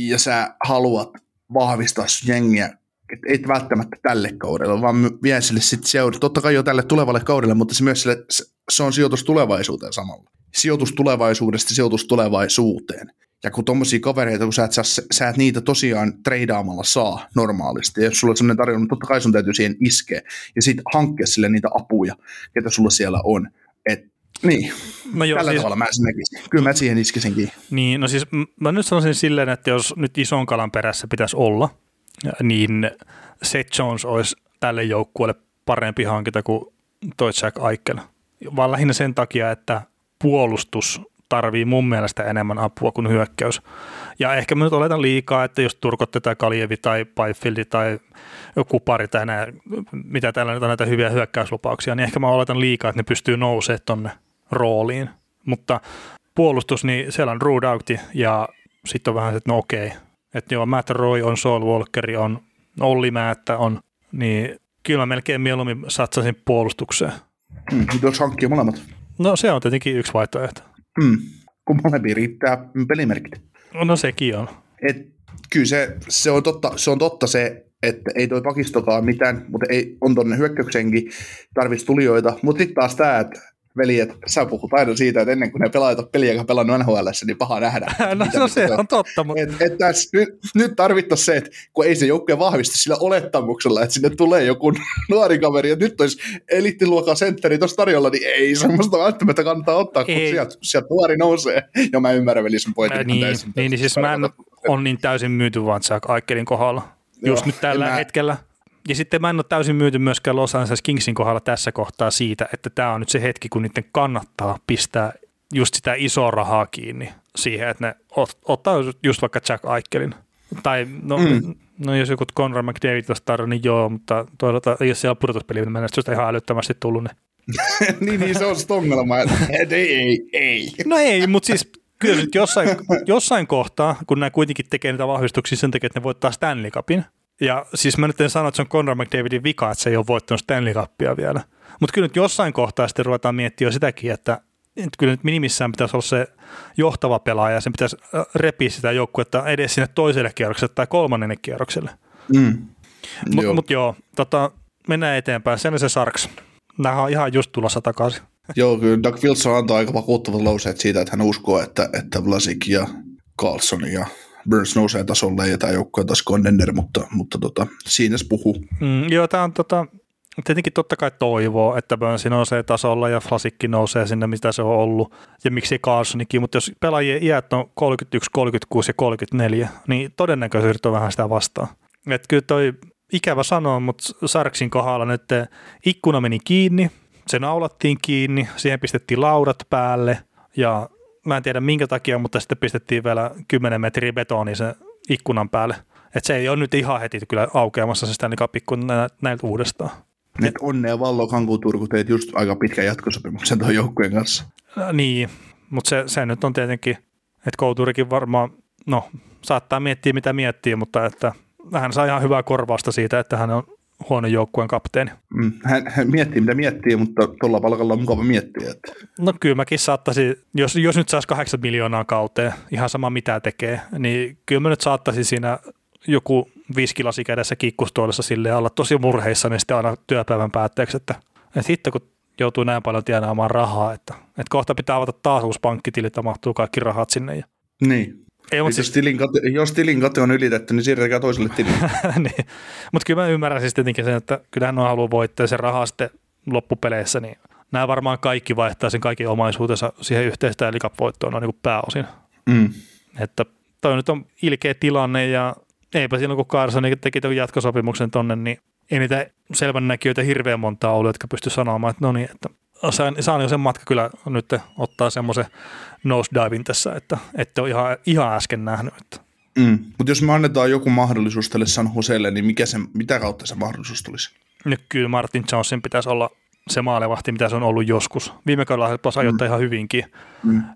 ja sä haluat vahvistaa sun jengiä, että ei välttämättä tälle kaudelle, vaan vie sille sitten seuraavalle, totta kai jo tälle tulevalle kaudelle, mutta se myös sille, se on sijoitus tulevaisuuteen samalla. Sijoitus tulevaisuudesta, sijoitus tulevaisuuteen. Ja kun tommosia kavereita, kun sä et niitä tosiaan treidaamalla saa normaalisti, ja jos sulla on sellainen tarjolla, niin totta kai sun täytyy siihen iskeä, ja sitten hankkia sille niitä apuja, ketä sulla siellä on. Niin, tällä tavalla mä sen näkisin. Kyllä mä siihen iskisinkin. Niin, no siis mä nyt sanoisin silleen, että jos nyt ison kalan perässä pitäisi olla, niin Seth Jones olisi tälle joukkueelle parempi hankinta kuin toi Jack Eichel. Vaan lähinnä sen takia, että puolustus tarvii mun mielestä enemmän apua kuin hyökkäys. Ja ehkä mä nyt oletan liikaa, että jos Turkotte tai Kaljevi tai Byfieldi tai joku pari tai mitä täällä nyt on näitä hyviä hyökkäyslupauksia, niin ehkä mä oletan liikaa, että ne pystyy nousemaan tonne rooliin. Mutta puolustus, niin siellä on Drew Doughty ja sitten on vähän se, että no okei. Että joo, Matt Roy on, Saul Walkeri on, Olli Määttä on, niin kyllä mä melkein mieluummin satsasin puolustukseen. Pitäisi hankkia molemmat. No se on tietenkin yksi vaihtoehto. Kun molempiin riittää pelimerkit. No sekin on. Kyllä se on totta, että ei toi pakistokaan mitään, mutta ei, on tonne hyökkäyksenkin, tarvitsisi tulijoita. Mutta sitten taas tämä, että veljet, sä puhut aina siitä, että ennen kuin ne pelaajat peliä, joka on pelannut NHL:ssä, niin paha nähdä. No se on totta. Mutta nyt tarvittaisiin se, että kun ei se joukkue vahvista sillä olettamuksella, että sinne tulee joku nuori kaveri, ja nyt olisi elittiluokan sentteri tuossa tarjolla, niin ei semmoista välttämättä kannattaa ottaa, kun sieltä nuori nousee. Ja mä ymmärrän velisen pointin. Niin siis mä en ole niin täysin myyty vaan Jack Eichelin kohdalla, just nyt tällä hetkellä. Ja sitten mä en ole täysin myyty myöskään Los Angeles Kingsin kohdalla tässä kohtaa siitä, että tämä on nyt se hetki, kun niiden kannattaa pistää just sitä isoa rahaa kiinni siihen, että ne ottaa just vaikka Jack Eichelin. Tai no jos joku Conor McDavid olisi tarjolla, niin joo, mutta toisaalta jos siellä on pudotuspeliä, niin mä en sitä ihan älyttömästi tullut. Niin, se on sitten ongelma, että ei. No ei, mutta siis kyllä nyt jossain kohtaa, kun nämä kuitenkin tekee niitä vahvistuksia sen takia, että ne voittaa Stanley Cupin. Ja siis mä nyt en sano, että se on Conor McDavidin vika, että se ei ole voittanut Stanley Cupia vielä. Mutta kyllä nyt jossain kohtaa sitten ruvetaan miettimään sitäkin, että kyllä nyt minimissään pitäisi olla se johtava pelaaja, sen pitäisi repiä sitä joukkuetta edes sinne toiselle kierrokselle tai kolmannelle kierrokselle. Mutta mennään eteenpäin. Sen se Sarks. Nämä on ihan just tulossa takaisin. Joo, kyllä Doug Wilson antaa aika vakuuttavat lauseet siitä, että hän uskoo, että Vlasic ja Karlsson ja Burns nousee tasolle ja tämä joukko on taas contender, mutta siinä se puhuu. Joo, tämä on tietenkin totta kai toivoo, että Burns nousee tasolla ja Vlasikki nousee sinne, mitä se on ollut, ja miksi Carlsonikin, mutta jos pelaajien iät on 31, 36 ja 34, niin todennäköisyydet on vähän sitä vastaan. Että kyllä toi ikävä sanoa, mutta Sarksin kohdalla nyt ikkuna meni kiinni, se naulattiin kiinni, siihen pistettiin laudat päälle ja mä en tiedä minkä takia, mutta sitten pistettiin vielä 10 metriä betoniin sen ikkunan päälle. Että se ei ole nyt ihan heti kyllä aukeamassa se Stanley Cup-ikkuna näiltä uudestaan. Nyt onnea Vallo Kankuturku teit just aika pitkän jatkosopimuksen tuon joukkueen kanssa. Niin, mutta se nyt on tietenkin, että Kouturikin varmaan, saattaa miettiä mitä miettii, mutta että hän saa ihan hyvää korvausta siitä, että hän on huono joukkueen kapteeni. Hän miettii mitä miettii, mutta tuolla palkalla on mukava miettiä. Että. No kyllä mäkin saattaisin, jos nyt saisi 8 miljoonaa kauteen, ihan sama mitä tekee, niin kyllä mä nyt saattaisin siinä joku viskilasi kädessä kiikkustuolessa silleen olla tosi murheissani sitten aina työpäivän päätteeksi, että hitto kun joutuu näin paljon tienaamaan rahaa, että kohta pitää avata taas uusi pankkitili, että mahtuu kaikki rahat sinne. Niin. Ei, mutta siis... jos tilinkate on ylitetty, niin siirretään toiselle tilille. Niin. Mutta kyllä mä ymmärrän siis tietenkin sen, että kyllähän on haluaa voittaa sen rahaa sitten loppupeleissä, niin nämä varmaan kaikki vaihtaa sen kaiken omaisuutensa siihen yhteistä eli cup-voittoon noin niin kuin pääosin. Mm. Että toi nyt on ilkeä tilanne ja eipä silloin kun Carson teki tuon jatkosopimuksen tonne, niin ei niitä selvänäkijöitä hirveän montaa ollut, jotka pysty sanomaan, että no niin, että saan jo sen matka kyllä nyt ottaa semmoisen nosedivin tässä, että ette ole ihan äsken nähnyt. Mutta jos me annetaan joku mahdollisuus tälle San Joselle, niin mitä kautta se mahdollisuus tulisi? No, kyllä Martin Johnson pitäisi olla se maalevahti, mitä se on ollut joskus. Viime kaudella se pitäisi ajoittaa ihan hyvinkin.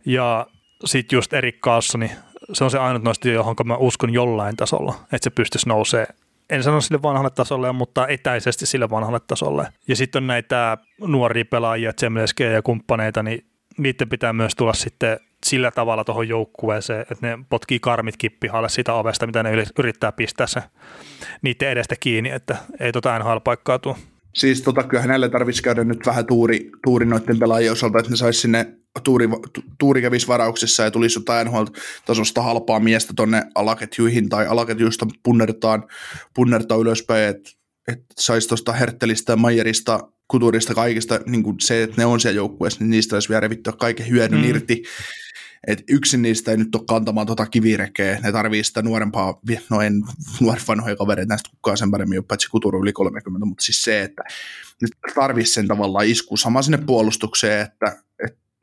Ja sitten just Erik Karlssoni, se on se ainut noista, johon mä uskon jollain tasolla, että se pystyisi nousee. En sano sille vanhalle tasolle, mutta etäisesti sille vanhalle tasolle. Ja sitten on näitä nuoria pelaajia, Tsemleskejä ja kumppaneita, niin niiden pitää myös tulla sitten sillä tavalla tuohon joukkueeseen, että ne potkii karmit kippihalle sitä ovesta, mitä ne yrittää pistää se niiden edestä kiinni, että ei NHL-paikkaa tule. Siis kyllähän näille tarvitsisi käydä nyt vähän tuuri noiden pelaajien osalta, että ne saisi sinne tuuri kävisi varauksessa ja tulisi jotain NHL-tasosta halpaa miestä tonne alaketjuihin tai alaketjuista punnertaan ylöspäin, että saisi tuosta Herttelistä, Majerista, Kuturista, kaikista niin kuin se, että ne on siellä joukkueessa, niin niistä olisi vielä revittyä kaiken hyödyn irti. Et yksin niistä ei nyt ole kantamaan tuota kivirekeä, ne tarvii sitä nuorempaa, no en vanhoja kavereita, näistä kukaan sen paremmin, paitsi Kuturu yli 30, mutta siis se, että nyt tarvii sen tavallaan iskua sama sinne puolustukseen, että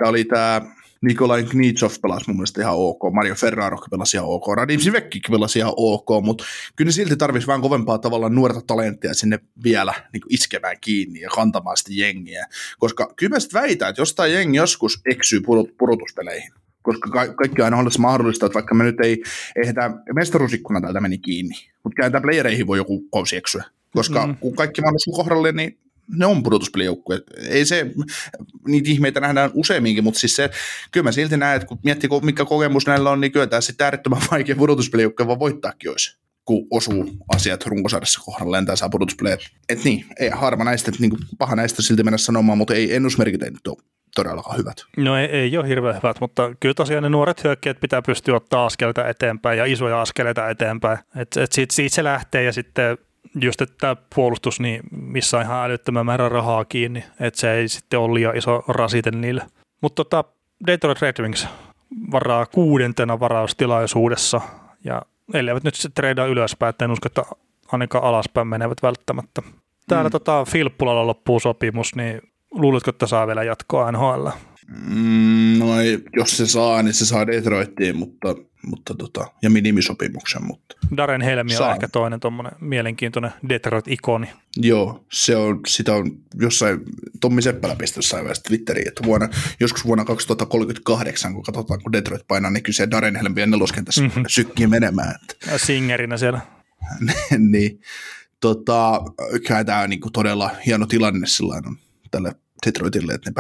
oli tämä Nikolai Knitsov pelasi mun mielestä ihan ok, Mario Ferraro pelasi ihan ok, Radim Sivekki pelasi ihan ok, mutta kyllä ne silti tarvitsisi vähän kovempaa tavallaan nuorta talenttia sinne vielä niin kuin iskemään kiinni ja kantamaan sitä jengiä, koska kyllä mä sitten väitän, että jos tämä jengi joskus eksyy pudotuspeleihin, koska kaikki aina olisi mahdollista, että vaikka me nyt eihän tämä mestaruusikkuna täältä meni kiinni, mutta kääntää playereihin voi joku kausi eksyä, koska kun kaikki vaan osuu kohdalle, niin ne on pudotuspelijoukkuja. Ei se, niitä ihmeitä nähdään useamminkin, mutta siis se, kyllä mä silti näen, että kun miettii, mikä kokemus näillä on, niin kyllä tämä sitten äärettömän vaikea pudotuspelijoukkuja vaan voittaakin olisi, kun osuu asiat runkosarjassa kohdalla lentää saa pudotuspelejä. Että niin, ei harva näistä, niin paha näistä silti mennä sanomaan, mutta ei ennusmerkit ei nyt ole todellakaan hyvät. No ei ole hirveän hyvät, mutta kyllä tosiaan ne nuoret hyökkäät pitää pystyä ottaa askelta eteenpäin ja isoja askeleita eteenpäin. Et siitä se lähtee ja sitten just, että tämä puolustus, niin missä on ihan älyttömän määrä rahaa kiinni, että se ei sitten ole liian iso rasite niille. Mutta Detroit Red Wings varaa 6. varaustilaisuudessa, ja elleivät nyt se treidaa ylöspäin, että en usko, että ainakaan alaspäin menevät välttämättä. Täällä Filppulalla loppuu sopimus, niin luuletko, että saa vielä jatkoa NHL? No ei, jos se saa, niin se saa Detroitiin, mutta ja minimisopimuksen, mutta... Darren Helmi on ehkä toinen tuommoinen mielenkiintoinen Detroit-ikoni. Joo, se on, sitä on jossain, Tommi Seppälä pisti jossain vaiheessa Twitteriin, että joskus vuonna 2038, kun katsotaan, kun Detroit painaa, niin kyse Darren Helmi on neloskentässä sykkiin menemään. Että... Singerinä siellä. Niin, kyllä tämä on niin kuin todella hieno tilanne sillain on tälle Detroitille, että ne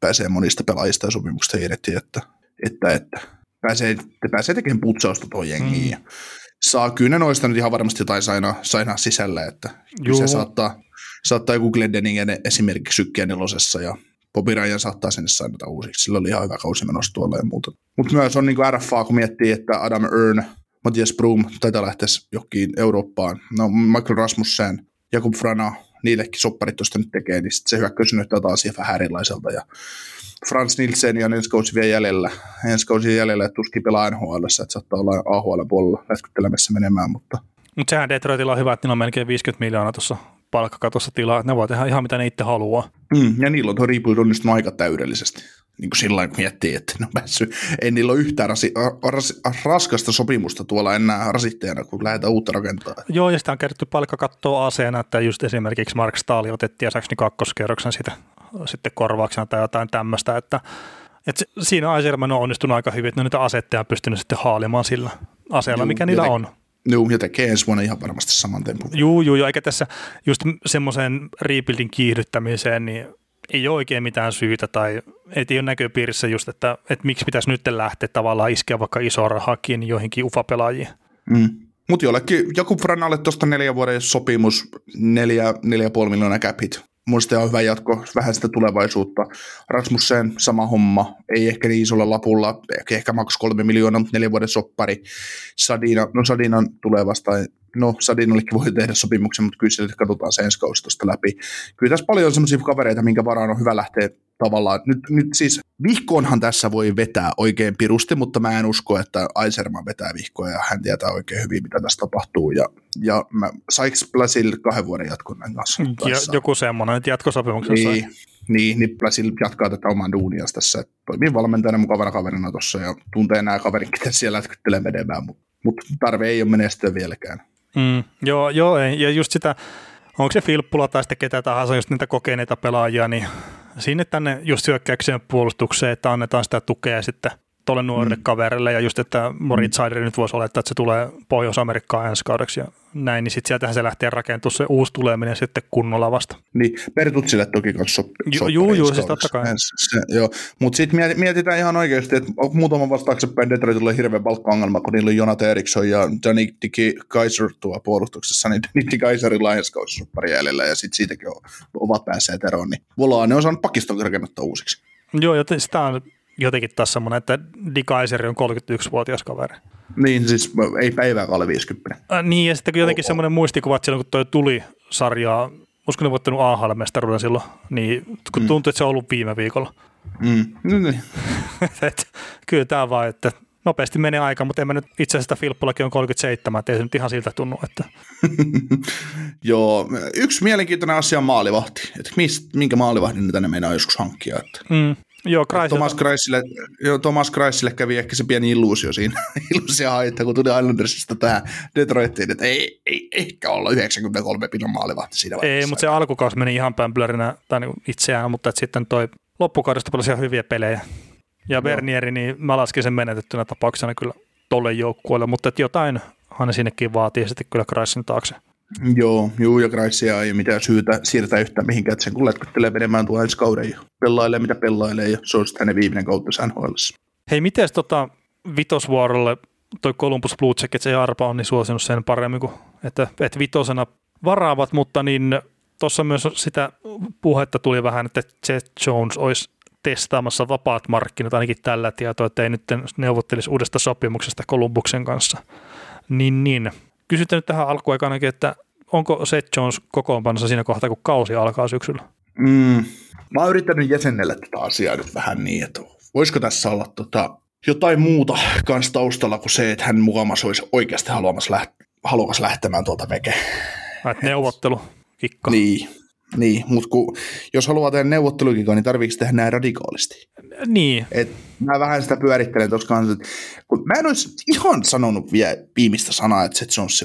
pääsee monista pelaajista ja sopimuksista irti, että pääsee tekemään putsausta tuohon jengiin. Ja saa kyllä noista nyt ihan varmasti jotain sainaa sisällä, että se saattaa joku Glendeningen esimerkiksi sykkiä nelosessa ja Bobby Ryan saattaa sinne sainata uusiksi. Sillä oli ihan hyvä kausi menossa tuolla ja muuta. Mutta myös on niin kuin RFA, kun miettii, että Adam Earn, Matthias Broom taitaa lähteä johonkin Eurooppaan, no Michael Rasmussen, Jakub Frana, niillekin sopparit tuosta nyt tekee, niin se hyökkäys näyttää taas ihan vähän erilaiselta. Ja Frans Nilsen ja ensi kausien jäljellä, että tuskin pelaa NHL:ssä, että saattaa olla AHL-puolella lätkyttelemässä menemään. Mutta sehän Detroitilla on hyvä, että niillä on melkein 50 miljoonaa tuossa palkkakatossa tilaa, että ne voi tehdä ihan mitä ne itse haluaa. Ja niillä on tuo rebuild onnistunut aika täydellisesti, niin kuin sillä kun miettii, että ne on päässyt. Ei niillä ole yhtään raskasta sopimusta tuolla enää rasitteena, kun lähdetään uutta rakentamaan. Joo, ja sitä on kerrottu palkkakattoa aseena, että just esimerkiksi Mark Staali otettiin ja kakkoskerroksen sitä sitten korvauksena tai jotain tämmöistä, että siinä Aiserman on onnistunut aika hyvin, että ne niitä asetteja on pystynyt sitten haalimaan sillä aseella, mikä niillä on. Joo, ja tekee ensi vuonna ihan varmasti saman tempun. Joo, eikä tässä just semmoiseen rebuildin kiihdyttämiseen, niin ei ole oikein mitään syytä tai ei ole näköpiirissä just, että miksi pitäisi nyt lähteä tavallaan iskeä vaikka isoa rahakin joihinkin ufa-pelaajiin. Mutta jollekin, Jakub Franalle tuosta 4 vuoden sopimus, 4,5 miljoonaa cap hit. muista on hyvä jatko vähän sitä tulevaisuutta. Rasmussen sama homma, ei ehkä niin isolla lapulla, ehkä maks 3 miljoonaa, mutta 4 vuoden soppari. Sadina tulee vastaan. No, Sadinallekin voi tehdä sopimuksen, mutta kyllä sille katsotaan se ensi kausi tuosta läpi. Kyllä tässä paljon on sellaisia kavereita, minkä varaan on hyvä lähteä tavallaan. Nyt siis vihkoonhan tässä voi vetää oikein pirusti, mutta mä en usko, että Aiserman vetää vihkoa ja hän tietää oikein hyvin, mitä tässä tapahtuu. Ja mä saiks Plasil 2 vuoden jatkunnan kanssa. Joku semmoinen, että jatkosopimuksessa. Niin Plasil jatkaa tätä omaa duunias tässä. Toimii valmentajana mukavana kaverina tuossa ja tuntee nämä kaverinkin siellä lätkyttelee menemään, mutta tarve ei ole menestyä vieläkään. Joo, ja just sitä, onko se Filppula tai sitten ketä tahansa, just niitä kokeneita pelaajia, niin sinne tänne just hyökkäykseen puolustukseen, että annetaan sitä tukea sitten tuolle nuorille kaverille, ja just, että Moritz Heider nyt voisi olettaa, että se tulee Pohjois-Amerikkaan ensi kaudeksi ja näin, niin sitten sieltähän se lähtee rakentumaan se uusi tuleminen sitten kunnolla vasta. Niin, Pertutsille toki kanssa soppari. Joo, siis totta kai. Mutta sitten mietitään ihan oikeasti, että muutaman vastaaksepäin Detroitilla on hirveä palkka-ongelma, kun niillä on Jonathan Eriksson ja Nicky Kaiser tuo puolustuksessa, niin Nicky Kaiserilla on ensi kaudessa soppari jäljellä, ja sitten siitäkin ovat päässeet eroon, niin Volaan ne on saanut Pakistan rakennuttaa uusiksi. Joo, joten sitä on jotenkin taas semmoinen, että Dikaiseri on 31-vuotias kaveri. Niin, siis ei päivääkään alle 50. Niin, ja sitten jotenkin semmoinen muistikuva, että silloin kun toi tuli sarjaa, uskon ne voittanut AHL-mestaruuden silloin, niin kun tuntui, että se on ollut viime viikolla. Niin. Kyllä tämä vaan, että nopeasti menee aika, mutta en mä nyt itse asiassa Filppulakin on 37, ettei se nyt ihan siltä tunnu. Että. Joo, yksi mielenkiintoinen asia on maalivahti. Että minkä maalivahdin tänne meinaa joskus hankkia, että... Joo, Thomas Kreissille kävi ehkä se pieni illuusio siinä, illuusio haittaa, kun tuli Islandersista tähän Detroittiin, että ei ehkä olla 93 pinnan maalivahti siinä vaiheessa. Ei, mutta se alkukausi meni ihan pämplärinä tai niin itseään, mutta sitten toi loppukaudesta paljon ihan hyviä pelejä. Ja Bernieri, niin mä laskin sen menetettynä tapauksena kyllä tolle joukkueelle, mutta jotain hän sinnekin vaatii sitten kyllä Kreissin taakse. Joo, ja Kreissia ei mitään syytä siirtää yhtään mihinkään, että sen kun lätkyttelee menemään tuon ensi kauden ja pelailee mitä pelailee ja se on sitten hänen viimeinen kautta NHL:ssä. Hei, miten vitosvuorolle toi Columbus Blue Jackets ei arpa on niin suosinut sen paremmin kuin, että vitosena varaavat, mutta niin tuossa myös sitä puhetta tuli vähän, että Jack Jones olisi testaamassa vapaat markkinat ainakin tällä tietoa, että ei nyt neuvottelisi uudesta sopimuksesta Columbuksen kanssa, niin. Kysytään nyt tähän alkuaikanakin, että onko Seth Jones kokoonpanossa siinä kohtaa, kun kausi alkaa syksyllä? Mä oon yrittänyt jäsennellä tätä asiaa nyt vähän niin, että voisiko tässä olla jotain muuta kans taustalla kuin se, että hän mukamas olisi oikeasti haluamassa lähtemään tuolta veke. Neuvottelukikka. Niin, mutta jos haluaa tehdä neuvottelukikkaa, niin tarvitsetko tehdä näin radikaalisti? Niin. Et mä vähän sitä pyörittelen tuossa kanssa. Mä en olisi ihan sanonut vielä viimeistä sanaa, että se Jones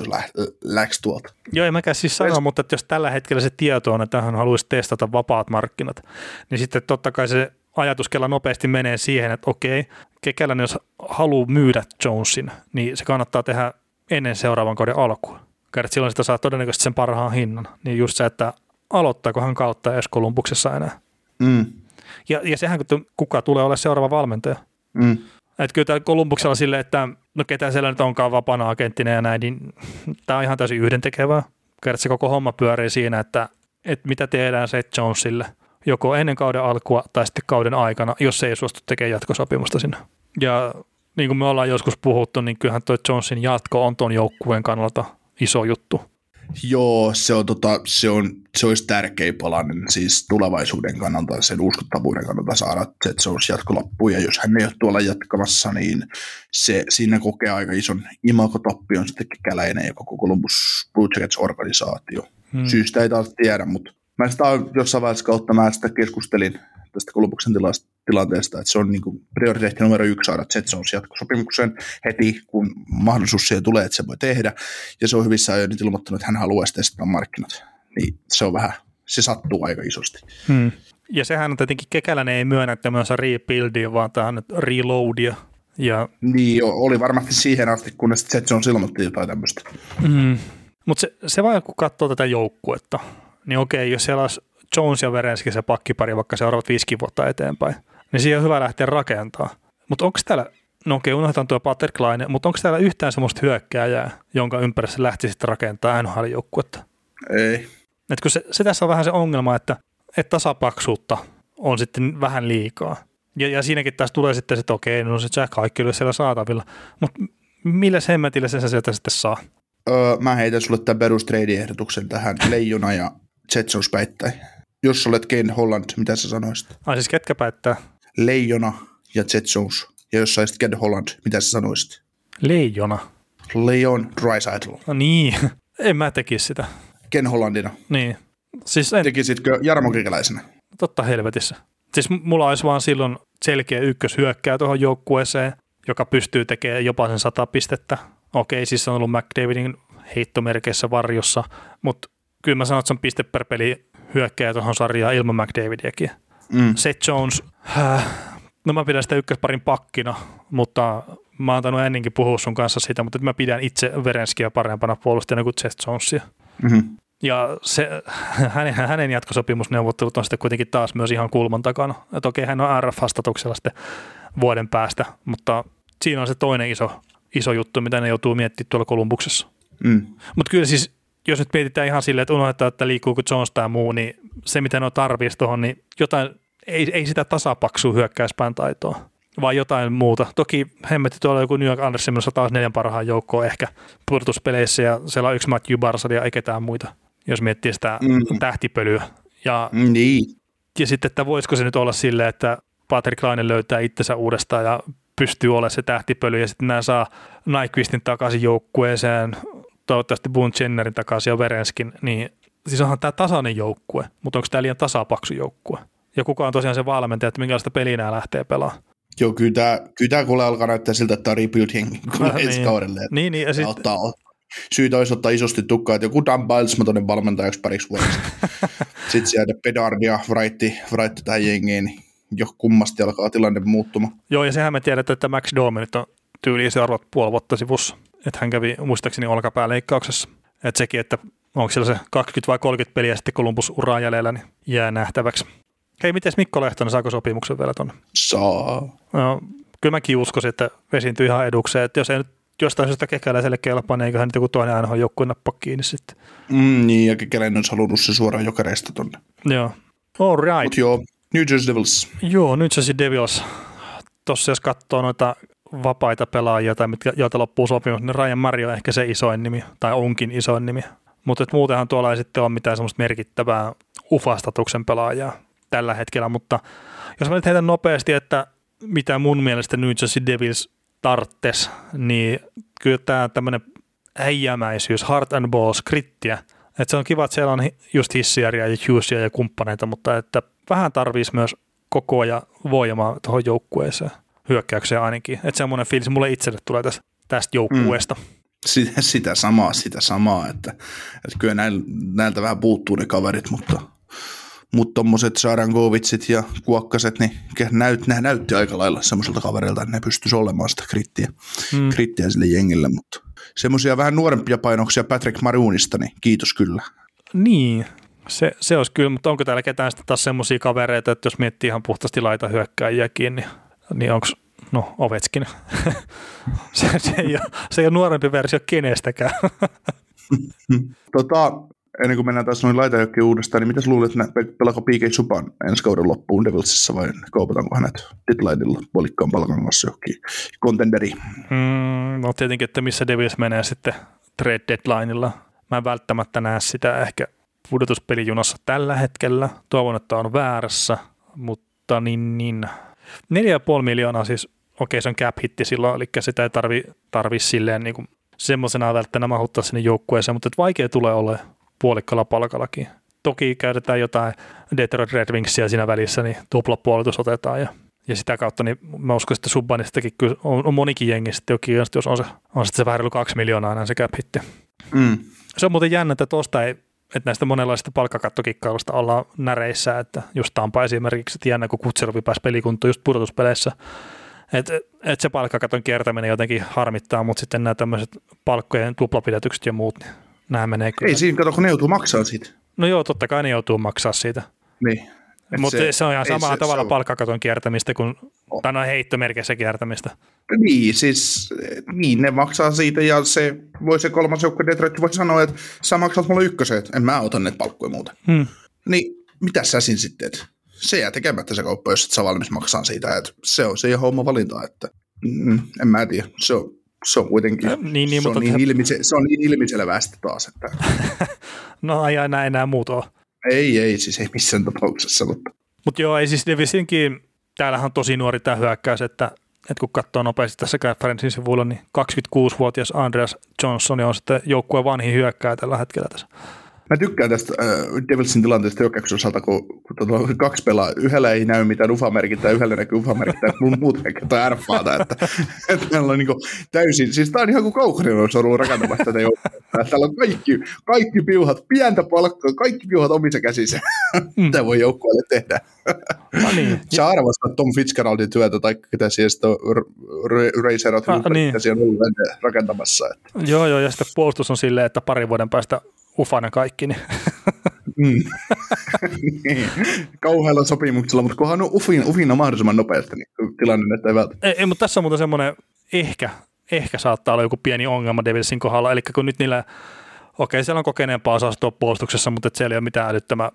läks tuolta. Joo, en mäkään siis sano, mutta jos tällä hetkellä se tieto on, että hän haluaisi testata vapaat markkinat, niin sitten totta kai se ajatus kella nopeasti menee siihen, että okei, Kekäläinen jos haluaa myydä Jonesin, niin se kannattaa tehdä ennen seuraavan kauden alkua. Silloin sitä saa todennäköisesti sen parhaan hinnan, niin just se, että aloittaako hän kautta edes Kolumbuksessa enää. Ja sehän, kuka tulee olemaan seuraava valmentaja. Että kyllä täällä Kolumbuksella silleen, että no ketä siellä nyt onkaan vapaana agenttinen ja näin, niin tämä on ihan täysin yhdentekevää. Kertsi koko homma pyörii siinä, että mitä tehdään Seth Jonesille joko ennen kauden alkua tai sitten kauden aikana, jos se ei suostu tekemään jatkosopimusta sinne. Ja niin kuin me ollaan joskus puhuttu, niin kyllähän toi Jonesin jatko on tuon joukkueen kannalta iso juttu. Joo, se olisi tärkeä palanen siis tulevaisuuden kannalta, sen uskottavuuden kannalta saada, että se olisi jatkolappu, ja jos hän ei ole tuolla jatkamassa, niin se siinä kokee aika ison imakotappion sitten Kekäläinen ja koko Columbus Blue Jackets-organisaatio. Syystä ei taas tiedä, mutta mä sitä jossain vaiheessa kautta mä sitä keskustelin tästä Columbuksen tilanteesta, että se on niin kuin prioriteetti numero 1 saada Jetsons jatkosopimuksen heti, kun mahdollisuus siihen tulee, että se voi tehdä, ja se on hyvissä ajoin nyt ilmoittanut, että hän haluaisi testata markkinat, niin se on vähän, se sattuu aika isosti. Ja sehän on tietenkin Kekäläinen ei myönnä tämmöisen rebuildia, vaan tämä on reloadia. Niin, oli varmasti siihen asti, kunnes Jetsons ilmoitti jotain tämmöistä. Mutta se vaan, kun katsoo tätä joukkuetta, niin okei, jos siellä olisi Jones ja Verenski se pakkipari, vaikka seuraavat 5 vuotta eteenpäin, niin siihen on hyvä lähteä rakentamaan. Mutta onko täällä, no okei, unohdetaan tuo Patrick Laine, mutta onko täällä yhtään semmoista hyökkääjää, jonka ympärissä lähtisi sitten rakentamaan NHL-joukkuetta? Ei. Et kun se tässä on vähän se ongelma, että että tasapaksuutta on sitten vähän liikaa. Ja siinäkin taas tulee sitten, että okei, no se Jack kaikki on siellä saatavilla. Mutta millä hemmetillä sen sieltä sitten saa? Mä heitän sulle tämän perustreidiehdotuksen tähän leijona ja Jetsons päittäin. Jos olet Kane Holland, mitä sä sanoisit? Ai siis ketkä päättää? Leijona ja Jetsons. Ja jos saisit Kane Holland, mitä sä sanoisit? Leijona. Leon Draisaitl. No niin, en mä tekisi sitä. Kane Hollandina. Niin. Siis en... Tekisitkö Jarmo Kekäläisenä? Totta helvetissä. Siis mulla olisi vaan silloin selkeä ykköshyökkää tuohon joukkueeseen, joka pystyy tekemään jopa sen 100 pistettä. Okei, siis se on ollut McDavidin heittomerkeissä varjossa, mutta kyllä mä sanon, että se on piste per peli hyökkää tuohon sarjaan ilman McDavidiäkin. Mm. Seth Jones, no mä pidän sitä ykkösparin pakkina, mutta mä oon tainnut ennenkin puhua sun kanssa siitä, mutta mä pidän itse Verenskia parempana puolustajana kuin Seth Jonesia. Mm-hmm. Ja se, hänen jatkosopimusneuvottelut on sitten kuitenkin taas myös ihan kulman takana. Että okei, hän on RF-hastatuksella sitten vuoden päästä, mutta siinä on se toinen iso juttu, mitä ne joutuu miettimään tuolla Kolumbuksessa. Mm. Mutta kyllä siis, jos nyt mietitään ihan silleen, että unohdetaan, että liikkuuko Jones tai muu, niin se, mitä ne tarvitsisi tuohon, niin jotain, ei sitä tasapaksua hyökkäyspään taitoa, vaan jotain muuta. Toki hemmetti tuolla joku New York Andersen menossa taas 4 parhaan joukkoon ehkä pudotuspeleissä, ja siellä on yksi Matthew Barzal, ei ketään muita, jos miettii sitä tähtipölyä. Ja sitten, että voisiko se nyt olla silleen, että Patrick Laine löytää itsensä uudestaan ja pystyy olemaan se tähtipöly, ja sitten nämä saa Nyquistin takaisin joukkueeseen, toivottavasti Boone Jennerin takaisin ja Verenskin, niin siis onhan tämä tasainen joukkue, mutta onko tämä liian tasapaksu joukkue? Ja kuka on tosiaan se valmentaja, että minkälaista peliä nämä lähtee pelaamaan? Joo, kyllä tämä kuule alkaa näyttää siltä, että tämä on rebuild-henki ensi kaudelle. Niin, ja sitten... Syytä olisi ottaa isosti tukkaa, että joku Dan Bilesma tuonne valmentajaksi pariksi vuodesta. Sitten sieltä Pedardia, Wright tähän jengiin, niin jo kummasti alkaa tilanne muuttumaan. Joo, ja sehän me tiedetään, että Max Domi on tyyliin se arvot puoli vuotta sivussa. Että hän kävi muistaakseni olkapääleikkauksessa. Että sekin, että onko siellä se 20 vai 30 peliä sitten Columbus-uraa jäljellä, niin jää nähtäväksi. Hei, mites Mikko Lehtonen, saako sopimuksen vielä tuonne? Saa. No, kyllä mäkin uskoisin, että vesiintyy ihan edukseen, että jos ei nyt jostain syystä Kekäläiselle kelpaa, niin eiköhän nyt joku toinen aina joukkue nappaa kiinni sitten. Niin, ja Kekäläinen olisi halunnut se suoraan Jokereista tonne. Joo. All right. Mut joo, New Jersey Devils. Joo, New Jersey Devils. Tossa jos katsoo noita vapaita pelaajia, tai joita loppuu sopimus, niin Ryan Murray on ehkä se isoin nimi, tai onkin isoin nimi. Mutta muutenhan tuolla ei sitten ole mitään semmoista merkittävää ufastatuksen pelaajaa tällä hetkellä, mutta jos mä nyt heitän nopeasti, että mitä mun mielestä New Jersey Devils tarttes, niin kyllä tämä tämmöinen äijämäisyys, heart and balls, krittiä. Että se on kiva, että siellä on just hissijäriä ja juicea ja kumppaneita, mutta että vähän tarvitsisi myös kokoa ja voimaa tuohon joukkueeseen, hyökkäykseen ainakin. Että semmoinen fiilis mulle itselle tulee tästä joukkueesta. Sitä samaa, että kyllä näiltä vähän puuttuu ne kaverit, mutta tommoset Sarangovitsit ja Kuokkaset, niin näytti aika lailla semmoiselta kaverilta, että ne pystyisi olemaan sitä krittiä sille jengille, mutta semmoisia vähän nuorempia painoksia Patrick Maroonista, niin kiitos kyllä. Niin, se olisi kyllä, mutta onko täällä ketään sitten taas semmoisia kavereita, että jos miettii ihan puhtaasti laita hyökkääjiäkin, niin onko, no Ovechkin, se ei ole nuorempi versio kenestäkään. Ennen kuin mennään taas noin laitajoukkiin uudestaan, niin mitäs luulet, pelaako P.K. Subban ensi kauden loppuun Devilsissä vai kaupataanko hänet deadlinella puolikkaan palkan kanssa johonkin contenderiin? No tietenkin, että missä Devils menee sitten trade deadlinella. Mä en välttämättä näe sitä ehkä pudotuspelijunassa tällä hetkellä. Toivon, että on väärässä, mutta niin. 4,5 miljoonaa siis, okei se on cap-hitti silloin, eli sitä ei tarvi silleen niin kuin semmoisena välttämättä mahuttaa sinne joukkueeseen, mutta vaikea tulee olemaan puolikkalla palkallakin. Toki käytetään jotain Detroit Red Wingsia siinä välissä, niin tuplapuolitus otetaan ja sitä kautta niin mä uskon, että Subbanistakin kyllä on monikin jengi sitten jo kiinnosti, jos on sitten se vähän reilu 2 miljoonaa näin se cap hitti. Se on muuten jännä, että tuosta ei, että näistä monenlaisista palkkakattokikkailusta ollaan näreissä, että just Tampa esimerkiksi, että jännä kun Kutserovi pääsi pelikuntoon just pudotuspeleissä, että se palkkakaton kiertäminen jotenkin harmittaa, mutta sitten nämä tämmöiset palkkojen tuplapidätykset ja muut, niin nämä menee kyllä. Ei siinä, kato, kun ne joutuu maksamaan siitä. No joo, totta kai ne joutuu maksamaan siitä. Niin. Mutta se on ihan samalla tavalla palkkakaton kiertämistä kuin, tai noin heittomerkissä kiertämistä. Niin, siis niin, ne maksaa siitä ja se kolmas joukko Detroit voi sanoa, että sä maksat mulle ykköset, en mä ota ne palkkoja muuten. Niin mitä sä siinä sitten, että se jää tekemättä se kauppa, jos et sä valmis maksaa siitä, että se on se ihan oma valinta, että en mä tiedä, se on kuitenkin, niin, se, on niin se on niin ilmiselvää sitten taas, että no ei aina enää muut ole. Ei, siis ei missään tapauksessa, mutta. Mutta joo, ei siis Devisinkin, täällähän on tosi nuori tämä hyökkäys, että kun katsoo nopeasti tässä Friendsin sivuilla, niin 26-vuotias Andreas Johnson on sitten joukkueen vanhin hyökkääjä tällä hetkellä tässä. Mä tykkään tästä Devilsin tilanteesta hyökkäyksen osalta, kun kaksi pelaa. Yhdellä ei näy mitään ufamerkintää, yhdellä näkyy ufamerkintää, kun muut näkyy arpaata. Että meillä on niin kuin täysin, siis tää on ihan kuin Kaukonen olisi ollut rakentamassa tätä joukkoa. Täällä on kaikki piuhat, pientä palkkaa, kaikki piuhat omissa käsissä. Mitä voi joukkueelle tehdä? No niin. Sä arvostat Tom Fitzgeraldin työtä tai ketä siellä sitten on Racerot, mitä siellä on ollut rakentamassa. Joo, ja sitten puolustus on silleen, että parin vuoden päästä ufana kaikki. Niin. Kauhealla sopimuksella, mutta kunhan on ufina mahdollisimman nopeasti, niin tilanne näyttää hyvältä. Ei, mutta tässä on muuten semmoinen, ehkä saattaa olla joku pieni ongelma Davidsin kohdalla, eli kun nyt niillä, okei, siellä on kokeneempaa osastoa puolustuksessa, mutta siellä ei ole mitään älyttömän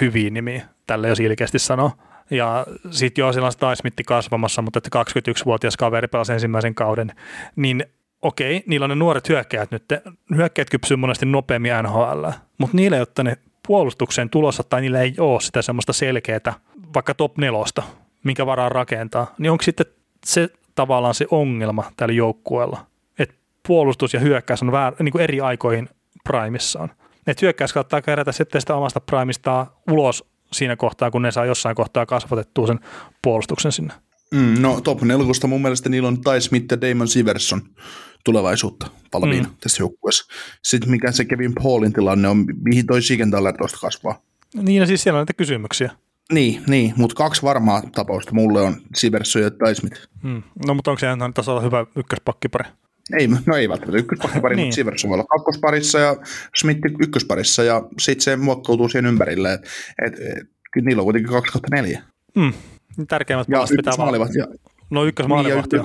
hyviä nimiä, tälle jos ilkeästi sanoo. Ja sitten joo, siellä on Staismitti kasvamassa, mutta että 21-vuotias kaveri pelasi ensimmäisen kauden, niin okei, niillä on ne nuoret hyökkäät nyt. Hyökkäät kypsyy monesti nopeammin NHL, mutta niillä ei ole tänne puolustukseen tulossa tai niillä ei ole sitä semmoista selkeää, vaikka top 4, minkä varaa rakentaa. Niin onko sitten se tavallaan se ongelma tällä joukkueella, että puolustus ja hyökkäys on niin kuin eri aikoihin primissaan. Että hyökkäys kannattaa kerätä sitten sitä omasta primistaan ulos siinä kohtaa, kun ne saa jossain kohtaa kasvatettua sen puolustuksen sinne. No top 4 mun mielestä niillä on Ty Smith ja Damon Siverson tulevaisuutta palviina tässä joukkueessa. Sitten mikä se Kevin Paulin tilanne on, mihin toi Sigenthaler tosta kasvaa? Niin ja siis siellä on näitä kysymyksiä. Niin, mutta 2 varmaa tapausta mulle on Siverson ja Ty Smith. No mutta onko se ihan tasolla hyvä ykköspakkipari? Ei välttämättä ykköspakkipari, niin. Mutta Siverson voi olla kakkosparissa ja Smith ykkösparissa ja sitten se muokkoutuu siihen ympärille. Kyllä niillä on kuitenkin 2-4. Tärkeimmät palasta pitää vaan. No ykkösmaalivahti.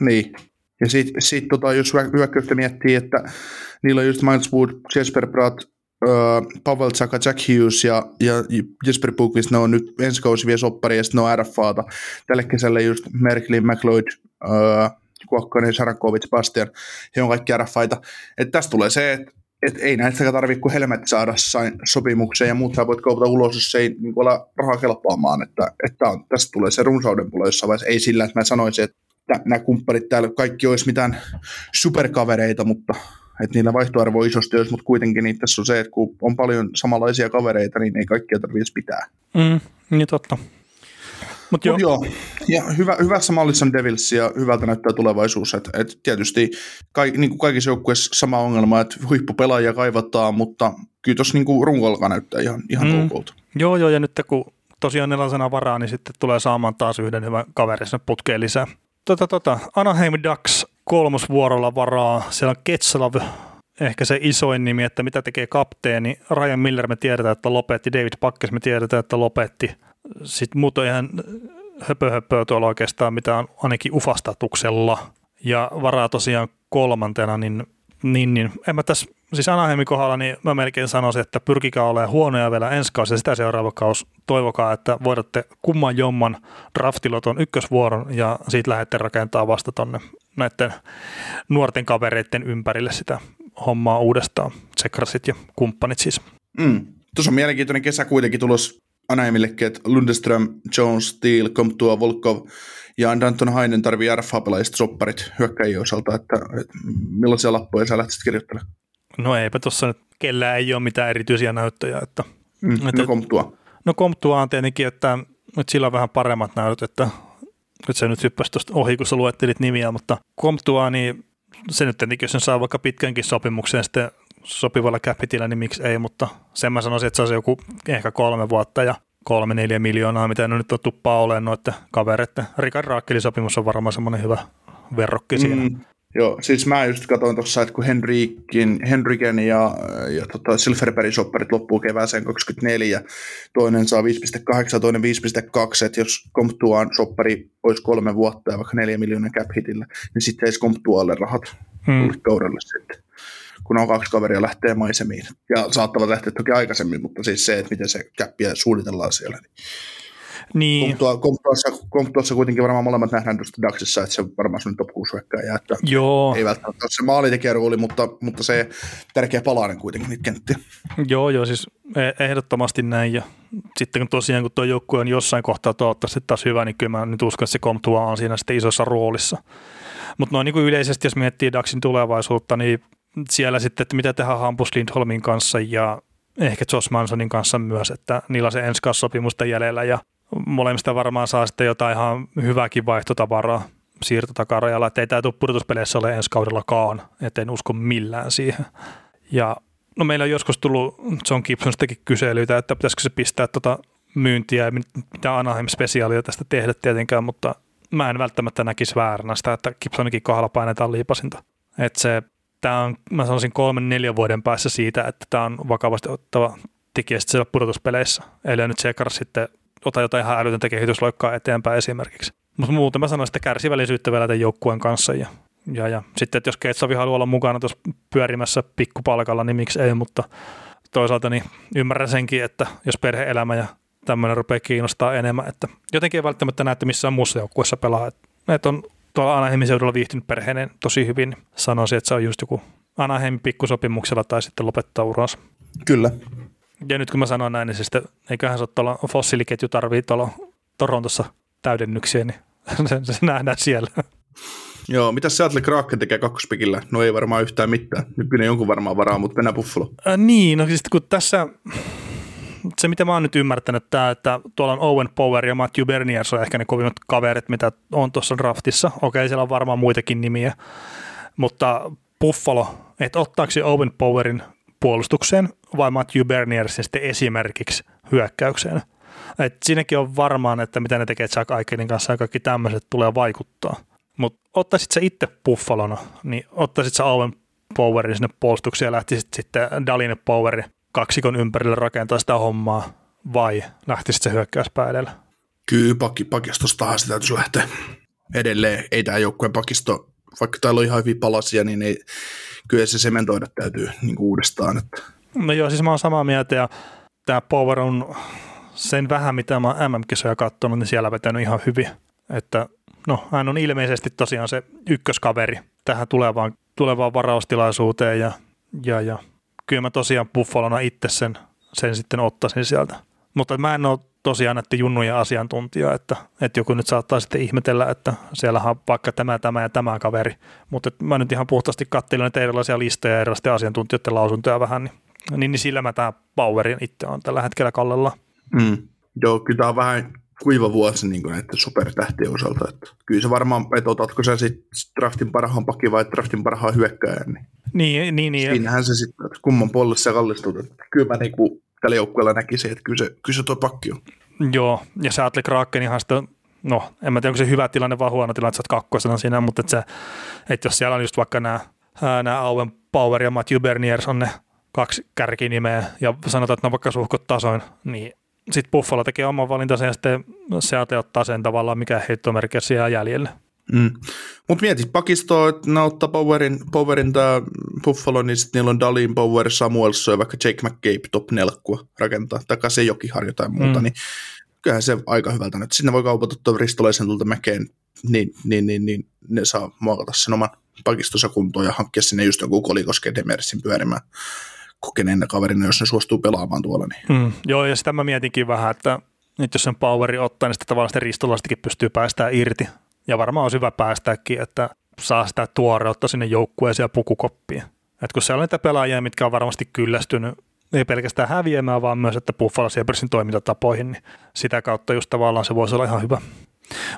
Niin. Ja sitten jos hyökkäystä miettii, että niillä on just Miles Wood, Jesper Bratt, Pavel Tsaka, Jack Hughes ja Jesper Bukvist, ne on nyt ensi kausi vie soppari ja sitten ne on RFAta. Tällä kesällä just Merklin, McLeod, Kuokkonen, Sarakovic, Bastian, he on kaikki RFAita. Että tässä tulee se, että ei näistä tarvitse kuin helmet saada sopimukseen ja muut sä voit kaupata ulos, jos ei niin olla rahaa kelpaamaan. Että tästä tulee se runsauden pula jossain vaiheessa. Ei sillä, että mä sanoisin, että nämä kumppanit täällä kaikki olisi mitään superkavereita, mutta että niillä vaihtoarvo on isosti, mutta kuitenkin niin tässä on se, että kun on paljon samanlaisia kavereita, niin ei kaikkia tarvitse pitää. Niin totta. Mut joo. Ja hyvässä mallissa on Devils ja hyvältä näyttää tulevaisuus. Et tietysti niin kuin kaikissa joukkueissa sama ongelma, että huippupelaajia kaivataan, mutta kyllä tuossa niin runko alkaa näyttää ihan toukolta. Joo, ja nyt kun tosiaan nelasena varaa, niin sitten tulee saamaan taas yhden hyvän kaverin sinne putkeen lisää. Anaheim Ducks kolmosvuorolla varaa. Siellä on Ketsalov, ehkä se isoin nimi, että mitä tekee kapteeni. Ryan Miller me tiedetään, että lopetti. David Backes me tiedetään, että lopetti. Sitten muuta on ihan höpö tuolla oikeastaan, mitä on ainakin ufastatuksella. Ja varaa tosiaan kolmantena, niin en mä tässä, siis Anaheimin kohdalla, niin mä melkein sanoisin, että pyrkikää olemaan huonoja vielä ensi kausi ja sitä seuraava kausi. Toivokaa, että voidatte kumman jomman draftilla tuon ykkösvuoron ja siitä lähdette rakentaa vasta tuonne näiden nuorten kavereiden ympärille sitä hommaa uudestaan. Tsekrasit ja kumppanit siis. Tuossa on mielenkiintoinen kesä kuitenkin tulos. Anaheimillekin, että Lundström, Jones, Steele, Comptua, Volkov ja Danton Hainen tarvii RFA-pelaajista sopparit hyökkäjien osalta, että millaisia lappuja sä lähtisit kirjoittelemaan? No eipä tuossa nyt, kellään ei ole mitään erityisiä näyttöjä. Että Comptua. No Comptua on tietenkin, että sillä on vähän paremmat näytöt, että se nyt hyppäsi tuosta ohi, kun sä luettelit nimiä, mutta Comptua, niin se nyt tietenkin, jos sen saa vaikka pitkänkin sopimukseen sitten sopivalla käpitillä, niin miksi ei, mutta sen mä sanoisin, että se olisi joku ehkä 3 vuotta ja 3-4 miljoonaa, mitä ne nyt on tuppaa olemaan noiden kavereiden. Rickard Rakkelin sopimus on varmaan semmoinen hyvä verrokki siinä. Joo, siis mä just katsoin tuossa, että kun Henriken ja Silverbergin sopparit loppuu kevääseen 24 ja toinen saa 5,8, toinen 5,2, että jos Comptuaan soppari olisi 3 vuotta ja vaikka 4 miljoonaa cap hitillä, niin sitten ei Comptualle rahat kaudelle sitten. kun on kaksi kaveria lähtee maisemiin. Ja saattavat lähteä toki aikaisemmin, mutta siis se, että miten se käppiä suunnitellaan siellä. Niin. Komptuassa kuitenkin varmaan molemmat nähdään tuosta Daxissa, että se varmaan sellainen top 6 hyökkääjä. Joo. Ei välttämättä ole se maalitekijä rooli, mutta se tärkeä palainen kuitenkin niitä kenttiä. Joo, siis ehdottomasti näin. Ja sitten kun tosiaan, kun tuo joukkue on jossain kohtaa toivottavasti taas hyvä, niin kyllä mä nyt uskon, että se Komptua on siinä sitten isossa roolissa. Mutta noin niin kuin yleisesti, jos miettii Daxin tulevaisuutta, niin siellä sitten, että mitä tehdään Hampus Lindholmin kanssa ja ehkä Josh Mansonin kanssa myös, että niillä on se ensi sopimusta jäljellä ja molemmista varmaan saa sitten jotain ihan hyvääkin vaihtotavaraa siirtotakarajalla, että ei tämä tule pudotuspeleissä ole ensi kaudellakaan, että en usko millään siihen. Ja no meillä on joskus tullut John Gibsonistakin kyselyitä, että pitäisikö se pistää tuota myyntiä ja mitä Anaheim-spesiaalia tästä tehdä tietenkään, mutta mä en välttämättä näkisi vääränä sitä, että Gibsonikin kohdalla painetaan liipasinta. Että se, tämä on, mä sanoisin 3-4 vuoden päässä siitä, että tämä on vakavasti ottava tekijä sitten siellä pudotuspeleissä. Eli nyt Sekar sitten ota jotain ihan älytöntä kehitysloikkaa eteenpäin esimerkiksi. Mutta muuten mä sanoin, että kärsivällisyyttä vielä tämän joukkueen kanssa. Ja sitten, että jos Keitsavi haluaa olla mukana tuossa pyörimässä pikkupalkalla, niin miksi ei, mutta toisaalta niin ymmärrän senkin, että jos perhe-elämä ja tämmöinen rupeaa kiinnostaa enemmän, että jotenkin ei välttämättä näette missään muussa joukkueessa pelaa. Että on tuolla Anaheim-seudulla viihtynyt perheineen tosi hyvin. Sanoisin, että se on just joku Anaheim-pikkusopimuksella tai sitten lopettaa uransa. Kyllä. Ja nyt kun mä sanoin näin, niin siis eiköhän se ole tuolla fossiiliketju tarvii tuolla Torontossa täydennyksiä, niin se nähdään siellä. Joo, mitä Seattle Kraken tekee kakkospikillä? No ei varmaan yhtään mitään. Nykyinen jonkun varmaan varaa, mutta mennään Buffalo. Niin, no siis kun tässä, se mitä mä oon nyt ymmärtänyt, tää, että tuolla on Owen Power ja Matthew Bernier, se on ehkä ne kovimmat kaverit, mitä on tuossa draftissa. Okei, siellä on varmaan muitakin nimiä, mutta Buffalo, että ottaako se Owen Powerin puolustukseen vai Matthew Bernier sitten esimerkiksi hyökkäykseen. Et siinäkin on varmaan, että mitä ne tekee Jack Eichelin kanssa ja kaikki tämmöiset tulee vaikuttaa. Mutta ottaisit sä itse Buffalona, niin ottaisit sä Owen Powerin sinne puolustukseen ja lähtisit sitten Dalin Powerin kaksikon ympärille rakentaa sitä hommaa vai lähtisit sä hyökkäyspää edellä? Kyllä pakistostahan se täytyisi lähteä edelleen. Ei tämä joukkueen pakisto, vaikka täällä on ihan hyviä palasia, niin ei, kyllä se sementoida täytyy niin kuin uudestaan. Että. No joo, siis mä oon samaa mieltä ja tämä Power on sen vähän, mitä mä oon MM-kisoja katsonut, niin siellä vetänyt ihan hyvin. Että no, hän on ilmeisesti tosiaan se ykköskaveri tähän tulevaan varaustilaisuuteen ja kyllä mä tosiaan Buffalona itse sen sitten ottaisin sieltä. Mutta mä en ole tosiaan näiden junnujen asiantuntija, että joku nyt saattaa sitten ihmetellä, että siellä on vaikka tämä ja tämä kaveri, mutta mä nyt ihan puhtaasti katselen näitä erilaisia listoja ja erilaisten asiantuntijoiden lausuntoja vähän, niin sillä mä tämä Powerin itse on tällä hetkellä kallella. Joo, kyllä tämä on vähän kuiva vuosi niin näiden supertähtien osalta. Että kyllä se varmaan, että otatko sä sitten draftin parhaan pakin vai draftin parhaan hyökkäjän. Niin. Siinähän se sitten kumman puolelle se kallistuu. Kyllä mä niinku tällä joukkueella näkisin, että kyllä se tuo pakki on. Joo, ja Seattle Krakenihan sitten, no en mä tiedä, onko se hyvä tilanne vai huono tilanne, että sä oot kakkosena siinä, mutta että jos siellä on just vaikka nämä Owen Power ja Matthew Berniers on ne kaksi kärkinimeä, ja sanotaan, että ne on vaikka suhkot tasoin, niin sitten Buffalo tekee oman valintansa, ja sitten Seattle ottaa sen tavallaan, mikä heittomerkkiä siellä jäljelle. Mutta mietit pakistoa, että ne ottaa Powerin tämä Buffalo, niin sitten niillä on Dalin, Power, Samuelson ja vaikka Jake McCabe top 4 rakentaa, tai Kasejokiharju tai muuta, niin kyllähän se aika hyvältä nyt. Sitten ne voi kaupata tuon Ristolaisen tuolta Mäkeen, niin ne saa muokata sen oman pakistonsa kuntoon ja hankkia sinne just joku Goligosken Demersin pyörimään kokeneena kaverina, jos ne suostuu pelaamaan tuolla. Niin. Joo, ja sitä mä mietinkin vähän, että nyt jos sen Poweri ottaa, niin sitten tavallaan sitä Ristolaistakin pystyy päästään irti. Ja varmaan on hyvä päästäkin, että saa sitä tuoreutta sinne joukkueeseen ja pukukoppiin. Et kun siellä on niitä pelaajia, mitkä on varmasti kyllästynyt, ei pelkästään häviämään, vaan myös, että Buffalo Sabresin toimintatapoihin, niin sitä kautta just tavallaan se voisi olla ihan hyvä.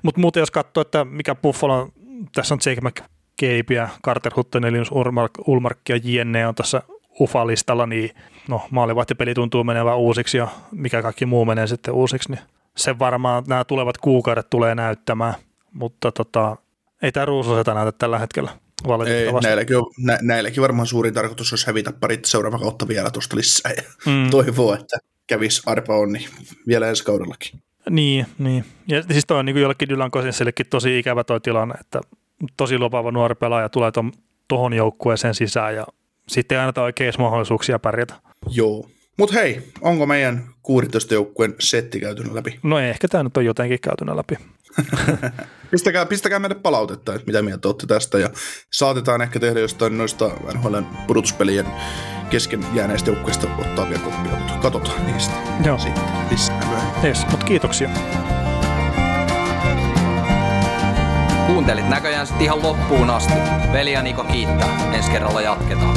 Mutta muuten jos katsoo, että mikä Buffalo, tässä on Jake McCabe, Carter Hutton, Linus Ulmark ja JNE on tässä UFA-listalla, niin no, maalivahtipeli tuntuu menevän uusiksi ja mikä kaikki muu menee sitten uusiksi, niin sen varmaan nämä tulevat kuukaudet tulee näyttämään. Mutta ei tämä ruusuuseta näytä tällä hetkellä valitettavasti. Ei, näilläkin varmaan suuri tarkoitus olisi hävitä parit seuraava kautta vielä tuosta lisää ja toivoo, että kävisi arpa on niin vielä ensi kaudellakin. Niin. Ja siis toi on niin kuin jollekin Dylan Kosinsellekin tosi ikävä toi tilanne, että tosi lupaava nuori pelaaja tulee tuohon joukkueeseen sisään ja sitten ei anneta oikein mahdollisuuksia pärjätä. Joo. Mutta hei, onko meidän 16 joukkueen setti käytynä läpi? No ei, ehkä tämä nyt on jotenkin käytynä läpi. Pistäkää meille palautetta, että mitä mieltä olette tästä, ja saatetaan ehkä tehdä jostain noista NHL:n pudotuspelien kesken jääneistä joukkueista ottaa vielä koppia, mutta katsotaan niistä. Joo. Sitten yes, mutta kiitoksia. Kuuntelit näköjään sitten ihan loppuun asti. Veli ja Niko kiittää. Ensi kerralla jatketaan.